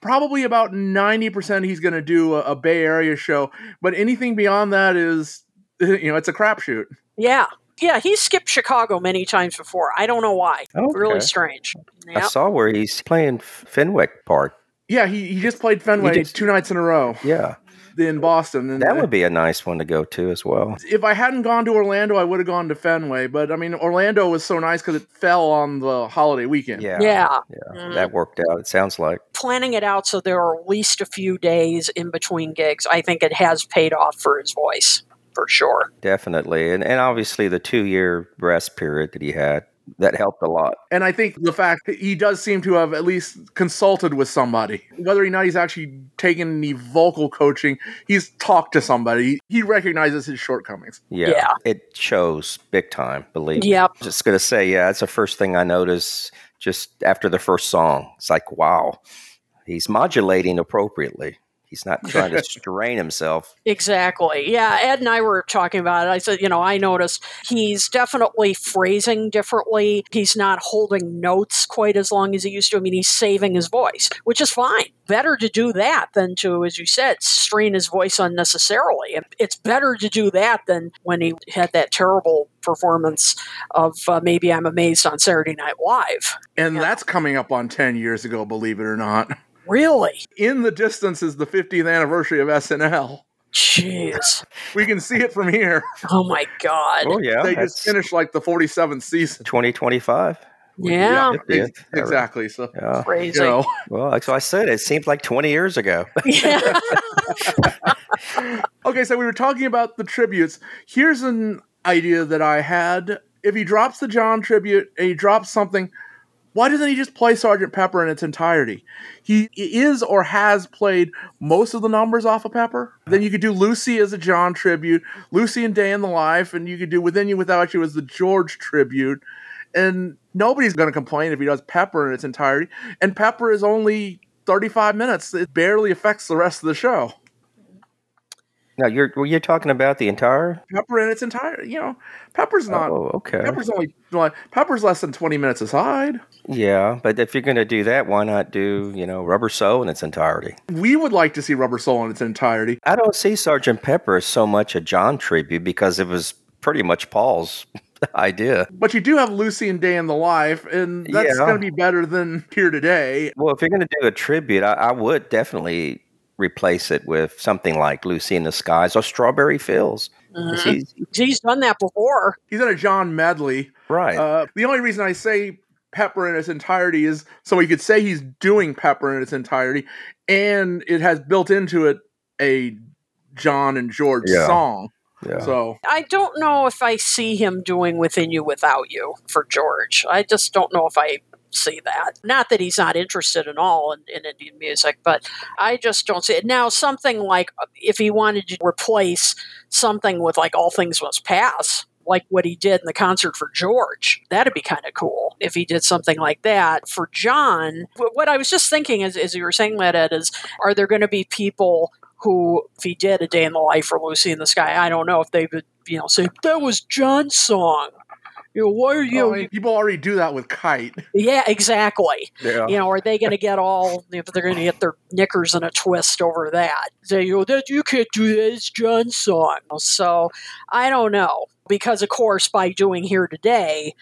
probably about 90% he's going to do a Bay Area show, but anything beyond that is, you know, it's a crapshoot. Yeah. Yeah, he skipped Chicago many times before. I don't know why. Okay. Really strange. Yep. I saw where he's playing Fenwick Park. Yeah, he just played Fenway 2 nights in a row. Yeah. In Boston. And that would be a nice one to go to as well. If I hadn't gone to Orlando, I would have gone to Fenway. But, I mean, Orlando was so nice because it fell on the holiday weekend. Yeah. That worked out, it sounds like. Planning it out so there are at least a few days in between gigs, I think it has paid off for his voice. For sure. Definitely. And obviously the 2-year rest period that he had, that helped a lot. And I think the fact that he does seem to have at least consulted with somebody. Whether or not he's actually taken any vocal coaching, he's talked to somebody. He recognizes his shortcomings. Yeah. It shows big time, believe me. Yep. Just going to say, that's the first thing I noticed just after the first song. It's like, wow, he's modulating appropriately. He's not trying to strain himself. Exactly. Yeah, Ed and I were talking about it. I said, you know, I noticed he's definitely phrasing differently. He's not holding notes quite as long as he used to. I mean, he's saving his voice, which is fine. Better to do that than to, as you said, strain his voice unnecessarily. It's better to do that than when he had that terrible performance of Maybe I'm Amazed on Saturday Night Live. And that's coming up on 10 years ago, believe it or not. Really? In the distance is the 50th anniversary of SNL. Jeez. We can see it from here. Oh, my God. Oh, yeah. They just finished like the 47th season. 2025. Yeah. Exactly. So crazy. You know. Well, that's what I said. It seemed like 20 years ago. Yeah. Okay, so we were talking about the tributes. Here's an idea that I had. If he drops the John tribute and he drops something, why doesn't he just play Sergeant Pepper in its entirety? He is or has played most of the numbers off of Pepper. Then you could do Lucy as a John tribute, Lucy and Day in the Life, and you could do Within You, Without You as the George tribute. And nobody's going to complain if he does Pepper in its entirety. And Pepper is only 35 minutes. It barely affects the rest of the show. Now, you're talking about the entire? Pepper in its entirety. You know, Pepper's not. Oh, okay. Pepper's less than 20 minutes aside. Yeah, but if you're going to do that, why not do, you know, Rubber Soul in its entirety? We would like to see Rubber Soul in its entirety. I don't see Sergeant Pepper as so much a John tribute because it was pretty much Paul's idea. But you do have Lucy and Day in the Life, and that's going to be better than Here Today. Well, if you're going to do a tribute, I would definitely replace it with something like Lucy in the Skies or Strawberry Fields. Mm-hmm. He's done that before. He's done a John medley. Right. The only reason I say Pepper in its entirety is so he could say he's doing Pepper in its entirety, and it has built into it a John and George song. Yeah. So I don't know if I see him doing Within You, Without You for George. I just don't know if I see that. Not that he's not interested at all in Indian music, but I just don't see it. Now, something like if he wanted to replace something with like All Things Must Pass, like what he did in the concert for George, that'd be kind of cool if he did something like that. For John, what I was just thinking as you were saying that, Ed, is are there going to be people who, if he did a Day in the Life or Lucy in the Sky, I don't know if they would, you know, say, that was John's song. You know, why are you? I mean, people already do that with Kite. Yeah, exactly. Yeah. You know, are they going to get all? You know, they're going to get their knickers in a twist over that. Say, you know, that you can't do that. It's John's song. So I don't know, because of course by doing Here Today,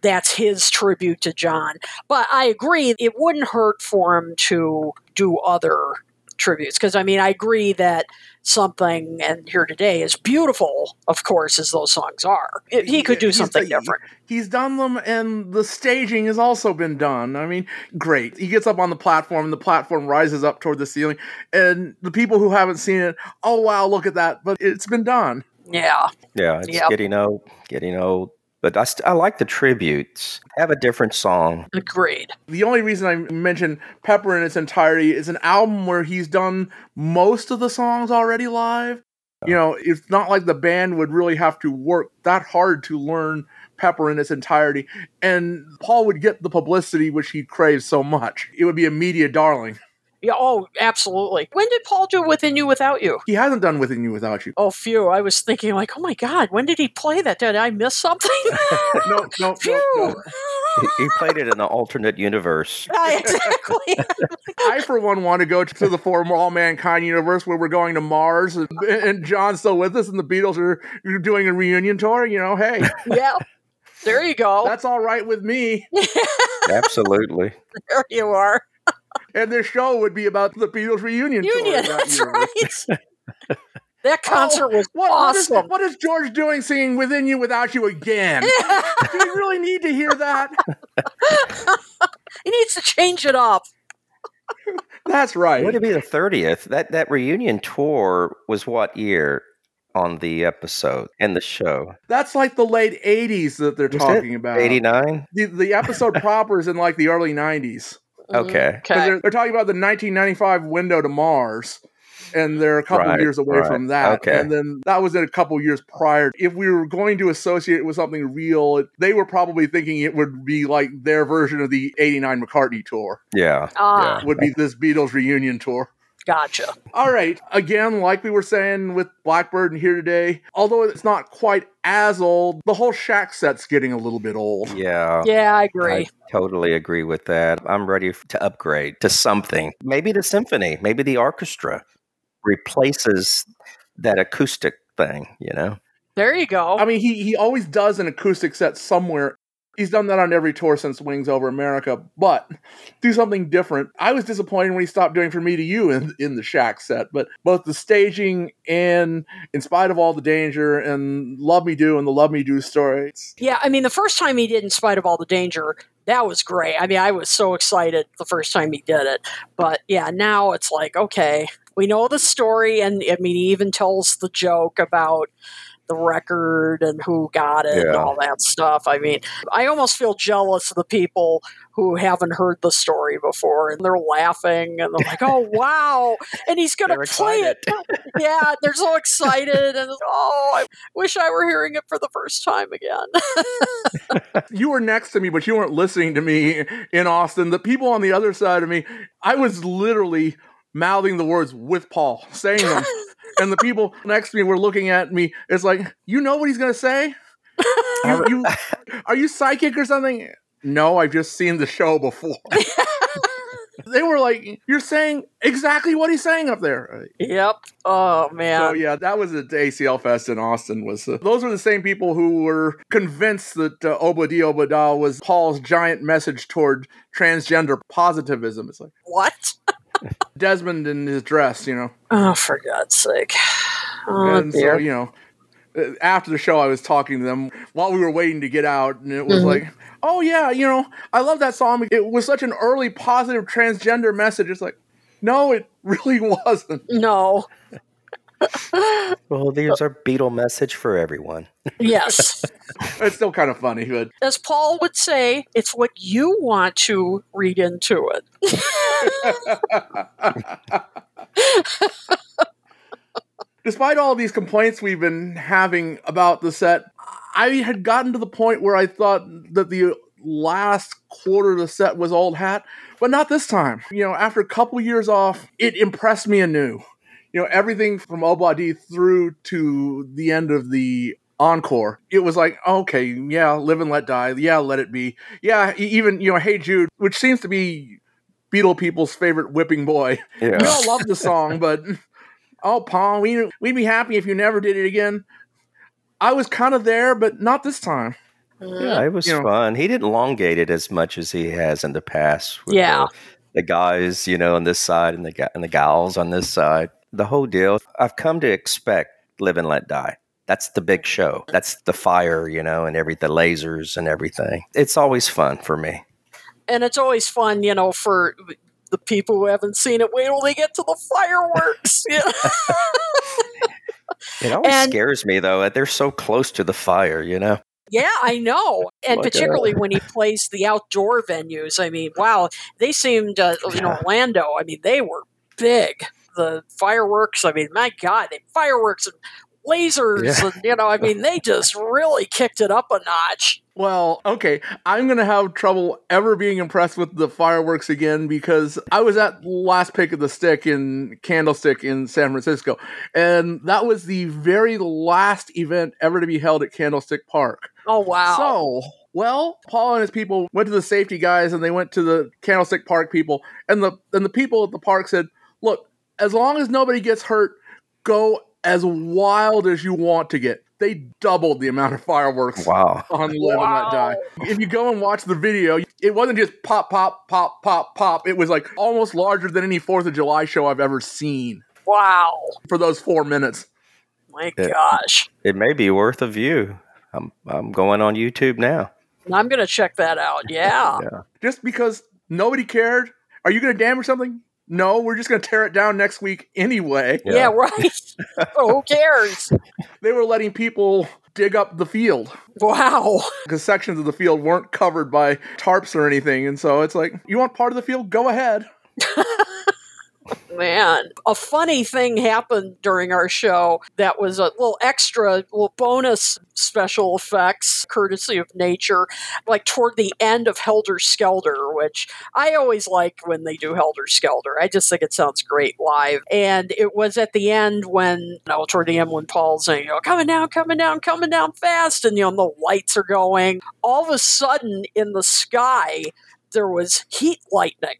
that's his tribute to John. But I agree, it wouldn't hurt for him to do other tributes, because I mean, I agree that Something and Here Today is beautiful, of course, as those songs are. He could do something different. He's done them, and the staging has also been done. I mean, great. He gets up on the platform, the platform rises up toward the ceiling, and the people who haven't seen it, oh wow, look at that, but it's been done. Yeah. Yeah, it's getting old. But I like the tributes. Have a different song. Agreed. The only reason I mentioned Pepper in its entirety is an album where he's done most of the songs already live. You know, it's not like the band would really have to work that hard to learn Pepper in its entirety. And Paul would get the publicity which he craves so much. It would be a media darling. Yeah, oh, absolutely. When did Paul do Within You Without You? He hasn't done Within You Without You. Oh, phew. I was thinking like, oh my God, when did he play that? Did I miss something? No, phew. No. He played it in an alternate universe. Exactly. I, for one, want to go to the former All Mankind universe where we're going to Mars and John's still with us and the Beatles are doing a reunion tour. You know, hey. Yeah. There you go. That's all right with me. Absolutely. There you are. And their show would be about the Beatles reunion. Tour that's right. That concert was awesome. What is George doing singing Within You Without You again? Yeah. Do you really need to hear that? He needs to change it up. That's right. Would it be the 30th? That reunion tour was what year on the episode and the show? That's like the late 80s that they're talking about. 89? The episode proper is in like the early 90s. Okay. They're talking about the 1995 window to Mars, and they're a couple years away from that. Okay. And then that was in a couple years prior. If we were going to associate it with something real, they were probably thinking it would be like their version of the 89 McCartney tour. Yeah. Yeah. Would be this Beatles reunion tour. Gotcha. All right. Again, like we were saying with Blackbird and Here Today, although it's not quite as old, the whole Shack set's getting a little bit old. Yeah. Yeah, I agree. I totally agree with that. I'm ready to upgrade to something. Maybe the symphony, maybe the orchestra replaces that acoustic thing, you know? There you go. I mean, he always does an acoustic set somewhere. He's done that on every tour since Wings Over America, but do something different. I was disappointed when he stopped doing From Me to You in the Shack set, but both the staging and In Spite of All the Danger and Love Me Do and the Love Me Do stories. Yeah, I mean, the first time he did In Spite of All the Danger, that was great. I mean, I was so excited the first time he did it. But yeah, now it's like, okay, we know the story. And I mean, he even tells the joke about the record and who got it and all that stuff. I mean, I almost feel jealous of the people who haven't heard the story before and they're laughing and they're like, oh, wow. And he's going to play it. Yeah, they're so excited. And oh, I wish I were hearing it for the first time again. You were next to me, but you weren't listening to me in Austin. The people on the other side of me, I was literally mouthing the words with Paul, saying them. And the people next to me were looking at me. It's like, you know what he's going to say? Are you psychic or something? No, I've just seen the show before. They were like, you're saying exactly what he's saying up there. Yep. Oh, man. So, yeah, that was at ACL Fest in Austin. Those were the same people who were convinced that Obadi Obada was Paul's giant message toward transgender positivism. It's like, what? Desmond in his dress, you know. Oh, for God's sake. Oh, and dear. So, you know, after the show, I was talking to them while we were waiting to get out, and it was like, oh, yeah, you know, I love that song. It was such an early positive transgender message. It's like, no, it really wasn't. No. Well, there's our Beatle message for everyone. Yes. It's still kind of funny. But as Paul would say, it's what you want to read into it. Despite all these complaints we've been having about the set, I had gotten to the point where I thought that the last quarter of the set was old hat, but not this time. You know, after a couple years off, it impressed me anew. You know, everything from Obadi through to the end of the encore, it was like, okay, yeah, Live and Let Die. Yeah, Let It Be. Yeah, even, you know, Hey Jude, which seems to be Beatle people's favorite whipping boy. Yeah. We all love the song, but, oh, Paul, we'd be happy if you never did it again. I was kind of there, but not this time. Yeah, it was fun. He didn't elongate it as much as he has in the past with the guys, you know, on this side and the gals on this side. The whole deal. I've come to expect Live and Let Die. That's the big show. That's the fire, you know, and the lasers and everything. It's always fun for me. And it's always fun, you know, for the people who haven't seen it. Wait till they get to the fireworks. It always scares me, though. They're so close to the fire, you know. Yeah, I know. And particularly when he plays the outdoor venues. I mean, wow, they seemed, in Orlando, I mean, they were big. The fireworks, I mean, my God, the fireworks and lasers. Yeah. And, you know, I mean, they just really kicked it up a notch. Well, okay, I'm going to have trouble ever being impressed with the fireworks again because I was at Last Pick of the Stick in Candlestick in San Francisco, and that was the very last event ever to be held at Candlestick Park. Oh, wow. Paul and his people went to the safety guys, and they went to the Candlestick Park people, and the people at the park said, look, as long as nobody gets hurt, go as wild as you want to get. They doubled the amount of fireworks on Live and Let Die. If you go and watch the video, it wasn't just pop, pop, pop, pop, pop. It was like almost larger than any 4th of July show I've ever seen. Wow. For those 4 minutes. My gosh. It may be worth a view. I'm going on YouTube now. I'm going to check that out, yeah. Just because nobody cared. Are you going to damage something? No, we're just going to tear it down next week anyway. Yeah, right. Who cares? They were letting people dig up the field. Wow. Because sections of the field weren't covered by tarps or anything. And so it's like, you want part of the field? Go ahead. Man, a funny thing happened during our show that was a little bonus special effects, courtesy of nature, like toward the end of Helter Skelter, which I always like when they do Helter Skelter. I just think it sounds great live. And it was at the end when Paul's saying, coming down fast, and, the lights are going. All of a sudden, in the sky, there was heat lightning.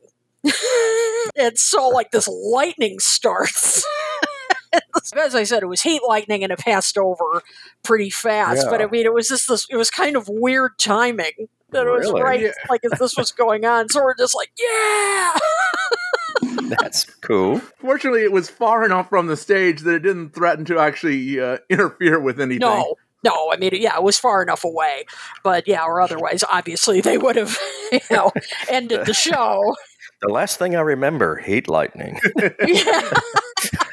And so, this lightning starts. As I said, it was heat lightning, and it passed over pretty fast. Yeah. But I mean, it was just it was kind of weird timing that it was right as this was going on. So we're just like, yeah. That's cool. Fortunately, it was far enough from the stage that it didn't threaten to actually interfere with anything. No, I mean, it was far enough away. But yeah, or otherwise, obviously, they would have, ended the show. The last thing I remember, heat lightning. Yeah,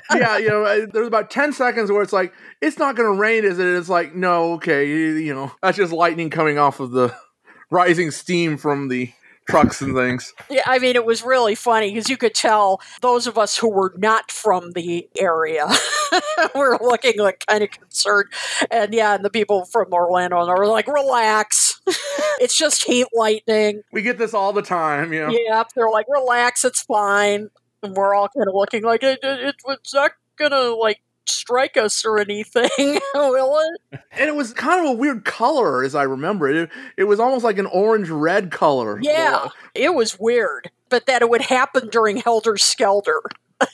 there's about 10 seconds where it's like, it's not going to rain, is it? It's like, no, okay, that's just lightning coming off of the rising steam from the trucks and things. Yeah, I mean, it was really funny because you could tell those of us who were not from the area were looking kind of concerned. And yeah, and the people from Orlando were like, relax. It's just heat lightning. We get this all the time, Yep, they're like, relax, it's fine. And we're all kind of looking like, it's not going to, strike us or anything, will it? And it was kind of a weird color, as I remember it. It was almost like an orange-red color. Yeah, it was weird. But that it would happen during Helter Skelter.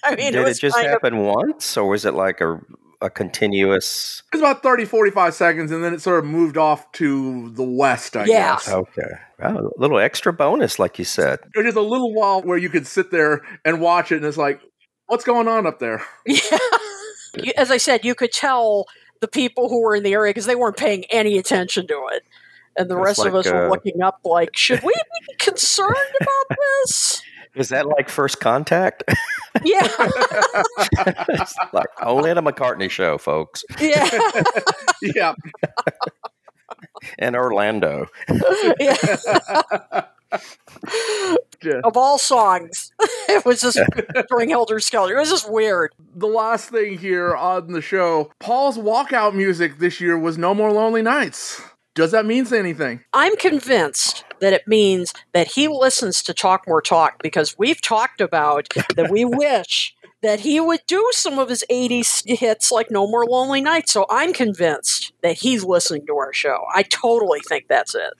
I mean, did it just happen once, or was it like a continuous? It was about 30, 45 seconds, and then it sort of moved off to the west, I guess. Okay. Wow, a little extra bonus, like you said. It was just a little while where you could sit there and watch it, and it's like, what's going on up there? Yeah. As I said, you could tell the people who were in the area because they weren't paying any attention to it. And the rest of us were looking up like, should we be concerned about this? Is that like First Contact? Yeah. It's like only at a McCartney show, folks. Yeah. Yeah. In Orlando. Yeah. Of all songs, it was just during Helter Skelter. It was just weird. The last thing here on the show, Paul's walkout music this year was No More Lonely Nights. Does that mean anything? I'm convinced that it means that he listens to Talk More Talk because we've talked about that we wish that he would do some of his 80s hits like No More Lonely Nights. So I'm convinced that he's listening to our show. I totally think that's it.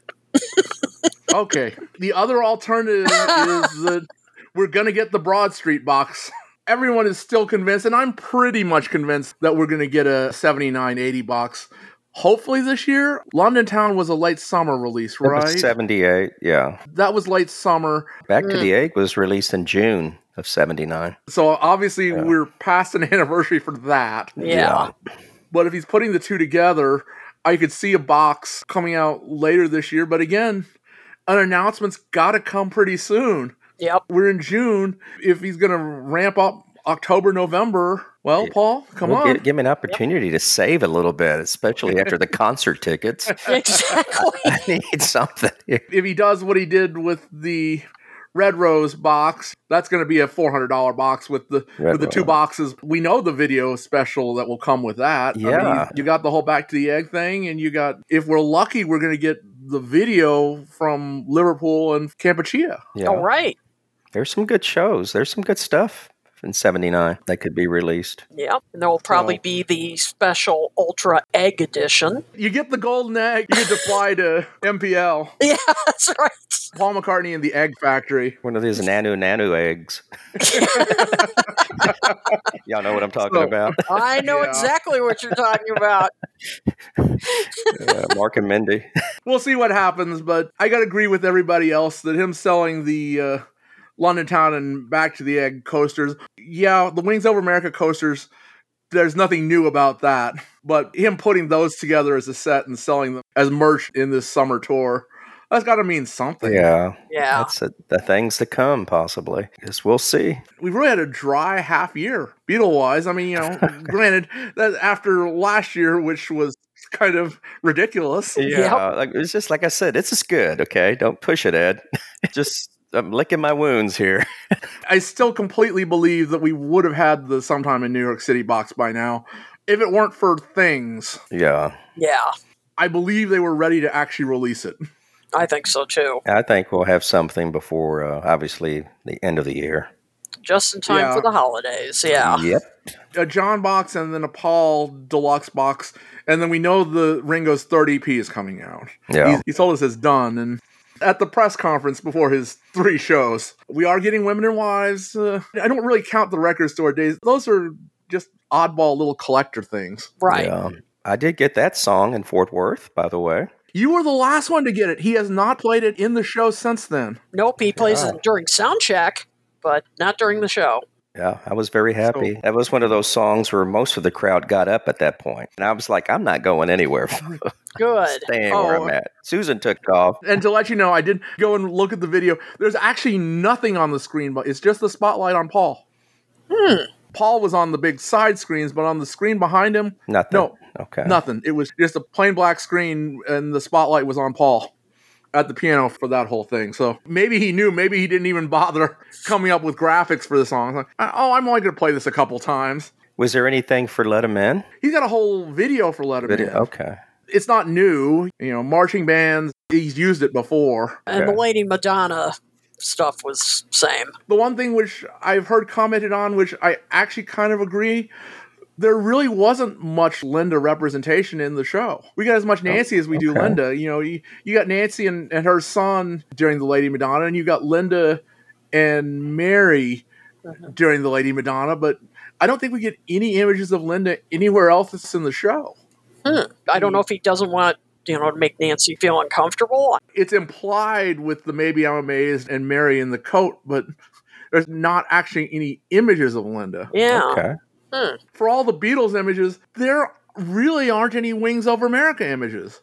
Okay. The other alternative is that we're going to get the Broad Street box. Everyone is still convinced, and I'm pretty much convinced that we're going to get a 7980 box. Hopefully this year. London Town was a late summer release, right? It was 78, yeah. That was late summer. Back to the Egg was released in June of 79. So obviously we're past an anniversary for that. Yeah. But if he's putting the two together, I could see a box coming out later this year. But again, an announcement's got to come pretty soon. Yep. We're in June. If he's going to ramp up October, November, well, Paul, come on. Give me an opportunity to save a little bit, especially after the concert tickets. Exactly. I need something. If he does what he did with the Red Rose box, that's going to be a $400 box with the two boxes. We know the video special that will come with that. Yeah. I mean, you got the whole Back to the Egg thing, and you got, if we're lucky, we're going to get the video from Liverpool and Kampuchea. Yeah. All right. There's some good shows. There's some good stuff in 79 that could be released. Yep. And there will probably be the special Ultra Egg Edition. You get the golden egg, you get to fly to MPL. Yeah, that's right. Paul McCartney and the Egg Factory. One of these Nanu eggs. Y'all know what I'm talking about. I know exactly what you're talking about. Mark and Mindy. We'll see what happens, but I got to agree with everybody else that him selling the London Town and Back to the Egg coasters. Yeah, the Wings Over America coasters, there's nothing new about that. But him putting those together as a set and selling them as merch in this summer tour, that's got to mean something. Yeah. That's the things to come, possibly. Yes, we'll see. We've really had a dry half year, Beatle-wise. I mean, granted, that after last year, which was kind of ridiculous. Yeah. Like, it's just like I said, this is good, okay? Don't push it, Ed. I'm licking my wounds here. I still completely believe that we would have had the Sometime in New York City box by now if it weren't for things. Yeah. I believe they were ready to actually release it. I think so, too. I think we'll have something before, obviously, the end of the year. Just in time for the holidays, Yep. A John box and then a Paul deluxe box. And then we know the Ringo's third EP is coming out. Yeah. He told us it's done, and at the press conference before his three shows, we are getting Women and Wives. I don't really count the record store days. Those are just oddball little collector things. Right. Yeah. I did get that song in Fort Worth, by the way. You were the last one to get it. He has not played it in the show since then. Nope, he plays it during sound check, but not during the show. Yeah, I was very happy. That was one of those songs where most of the crowd got up at that point. And I was like, I'm not going anywhere. Good. Staying where I'm at. Susan took off. And to let you know, I did go and look at the video. There's actually nothing on the screen, but it's just the spotlight on Paul. Paul was on the big side screens, but on the screen behind him, nothing. No, okay. Nothing. It was just a plain black screen, and the spotlight was on Paul at the piano for that whole thing. So maybe he knew, maybe he didn't even bother coming up with graphics for the song. Like, I'm only going to play this a couple times. Was there anything for Let Him In? He's got a whole video for Let Him In. Okay. It's not new. You know, marching bands, he's used it before. And the Lady Madonna stuff was same. The one thing which I've heard commented on, which I actually kind of agree, there really wasn't much Linda representation in the show. We got as much Nancy as we do Linda. You know, you got Nancy and her son during the Lady Madonna, and you got Linda and Mary during the Lady Madonna, but I don't think we get any images of Linda anywhere else that's in the show. I don't know if he doesn't want to make Nancy feel uncomfortable. It's implied with the Maybe I'm Amazed and Mary in the coat, but there's not actually any images of Linda. Yeah. Okay. For all the Beatles images, there really aren't any Wings Over America images.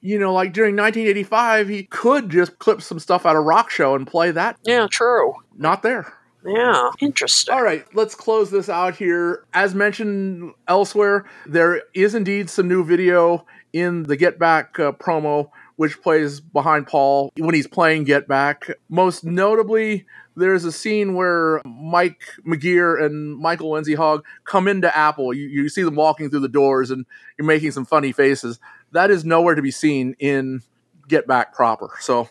You know, like during 1985, he could just clip some stuff out of Rock Show and play that. Yeah, true. Not there. Yeah, interesting. All right, let's close this out here. As mentioned elsewhere, there is indeed some new video in the Get Back promo, which plays behind Paul when he's playing Get Back. Most notably, there's a scene where Mike McGear and Michael Lindsay Hogg come into Apple. You see them walking through the doors and you're making some funny faces. That is nowhere to be seen in Get Back proper. So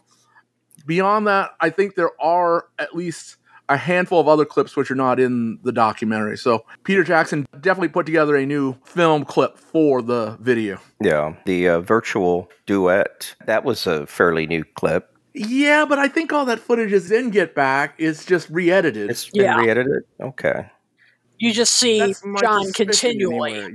beyond that, I think there are at least a handful of other clips which are not in the documentary. So Peter Jackson definitely put together a new film clip for the video. Yeah, the virtual duet, that was a fairly new clip. Yeah, but I think all that footage is in Get Back. It's just re-edited. It's been re-edited? Okay. You just see John continually. Anywhere.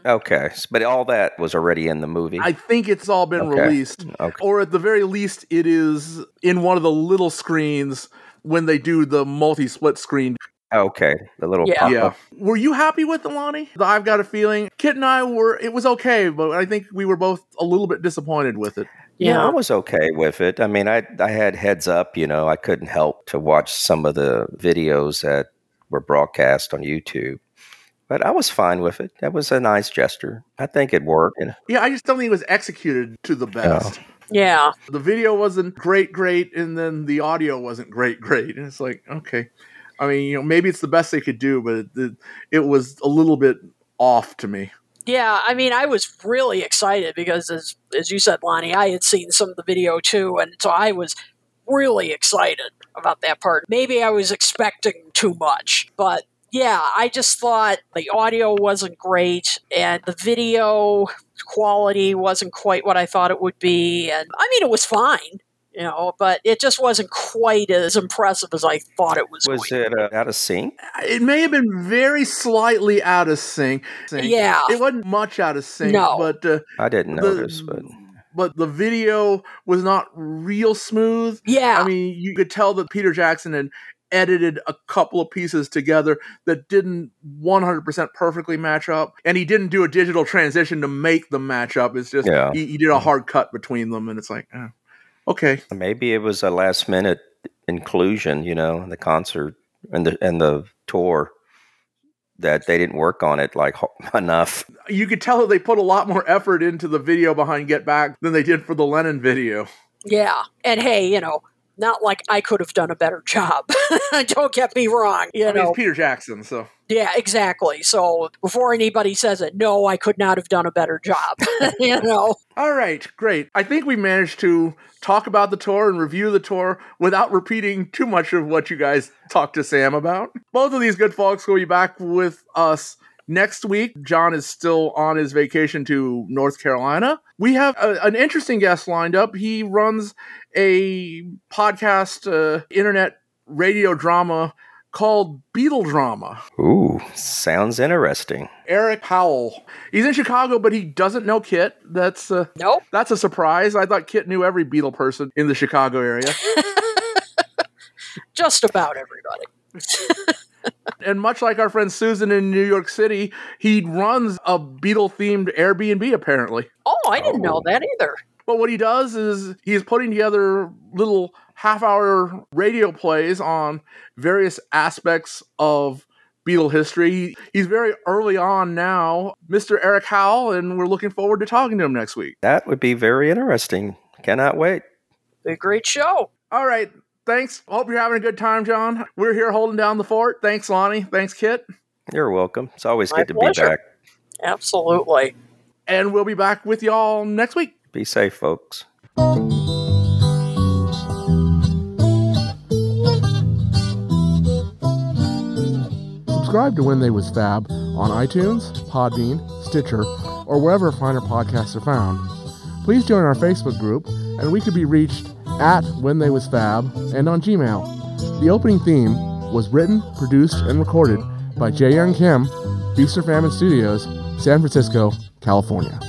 Yeah. Okay, but all that was already in the movie? I think it's all been released. Okay. Or at the very least, it is in one of the little screens when they do the multi-split screen. Okay, the little pop-up. Yeah. Were you happy with it, Lonnie? I've got a feeling. Kit and I were, it was okay, but I think we were both a little bit disappointed with it. Yeah, I was okay with it. I mean, I had heads up, you know, I couldn't help to watch some of the videos that were broadcast on YouTube. But I was fine with it. That was a nice gesture. I think it worked. Yeah, I just don't think it was executed to the best. Yeah. The video wasn't great, and then the audio wasn't great. And it's like, okay. I mean, you know, maybe it's the best they could do, but it was a little bit off to me. Yeah, I mean, I was really excited because, as you said, Lonnie, I had seen some of the video too, and so I was really excited about that part. Maybe I was expecting too much, but... yeah, I just thought the audio wasn't great and the video quality wasn't quite what I thought it would be. And I mean, it was fine, you know, but it just wasn't quite as impressive as I thought it was. Was it out of sync? It may have been very slightly out of sync. Yeah. It wasn't much out of sync. No. But, I didn't notice, but the video was not real smooth. Yeah. I mean, you could tell that Peter Jackson and edited a couple of pieces together that didn't 100% perfectly match up. And he didn't do a digital transition to make them match up. It's just, he did a hard cut between them. And it's like, oh, okay. Maybe it was a last minute inclusion, you know, in the concert and the tour that they didn't work on it like enough. You could tell that they put a lot more effort into the video behind Get Back than they did for the Lennon video. Yeah. And hey, you know, not like I could have done a better job. Don't get me wrong. You know, it's Peter Jackson, so. Yeah, exactly. So before anybody says it, no, I could not have done a better job. You know. All right, great. I think we managed to talk about the tour and review the tour without repeating too much of what you guys talked to Sam about. Both of these good folks will be back with us next week. John is still on his vacation to North Carolina. We have an interesting guest lined up. He runs a podcast, internet radio drama called Beatle Drama. Ooh, sounds interesting. Eric Howell. He's in Chicago, but he doesn't know Kit. That's a surprise. I thought Kit knew every Beatle person in the Chicago area. Just about everybody. And much like our friend Susan in New York City, he runs a Beatle-themed Airbnb, apparently. Oh, I didn't know that either. But what he does is he's putting together little half-hour radio plays on various aspects of Beatle history. He's very early on now, Mr. Eric Howell, and we're looking forward to talking to him next week. That would be very interesting. Cannot wait. A great show. All right. Thanks. Hope you're having a good time, John. We're here holding down the fort. Thanks, Lonnie. Thanks, Kit. You're welcome. It's always good to be back. Absolutely. And we'll be back with y'all next week. Be safe, folks. Subscribe to When They Was Fab on iTunes, Podbean, Stitcher, or wherever finer podcasts are found. Please join our Facebook group, and we could be reached at When They Was Fab, and on Gmail. The opening theme was written, produced, and recorded by Jae Young Kim, Feast or Famine Studios, San Francisco, California.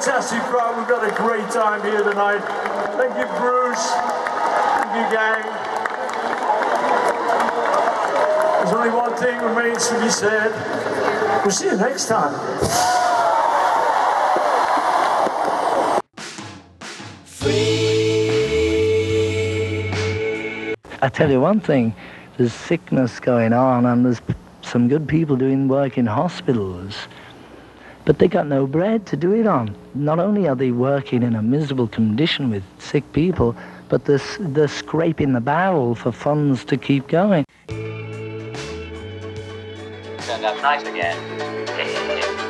fantastic crowd. We've had a great time here tonight. Thank you, Bruce. Thank you, gang. There's only one thing remains to be said. We'll see you next time. Free. I tell you one thing, there's sickness going on and there's some good people doing work in hospitals. But they got no bread to do it on. Not only are they working in a miserable condition with sick people, but they're scraping the barrel for funds to keep going. Turned up nice again.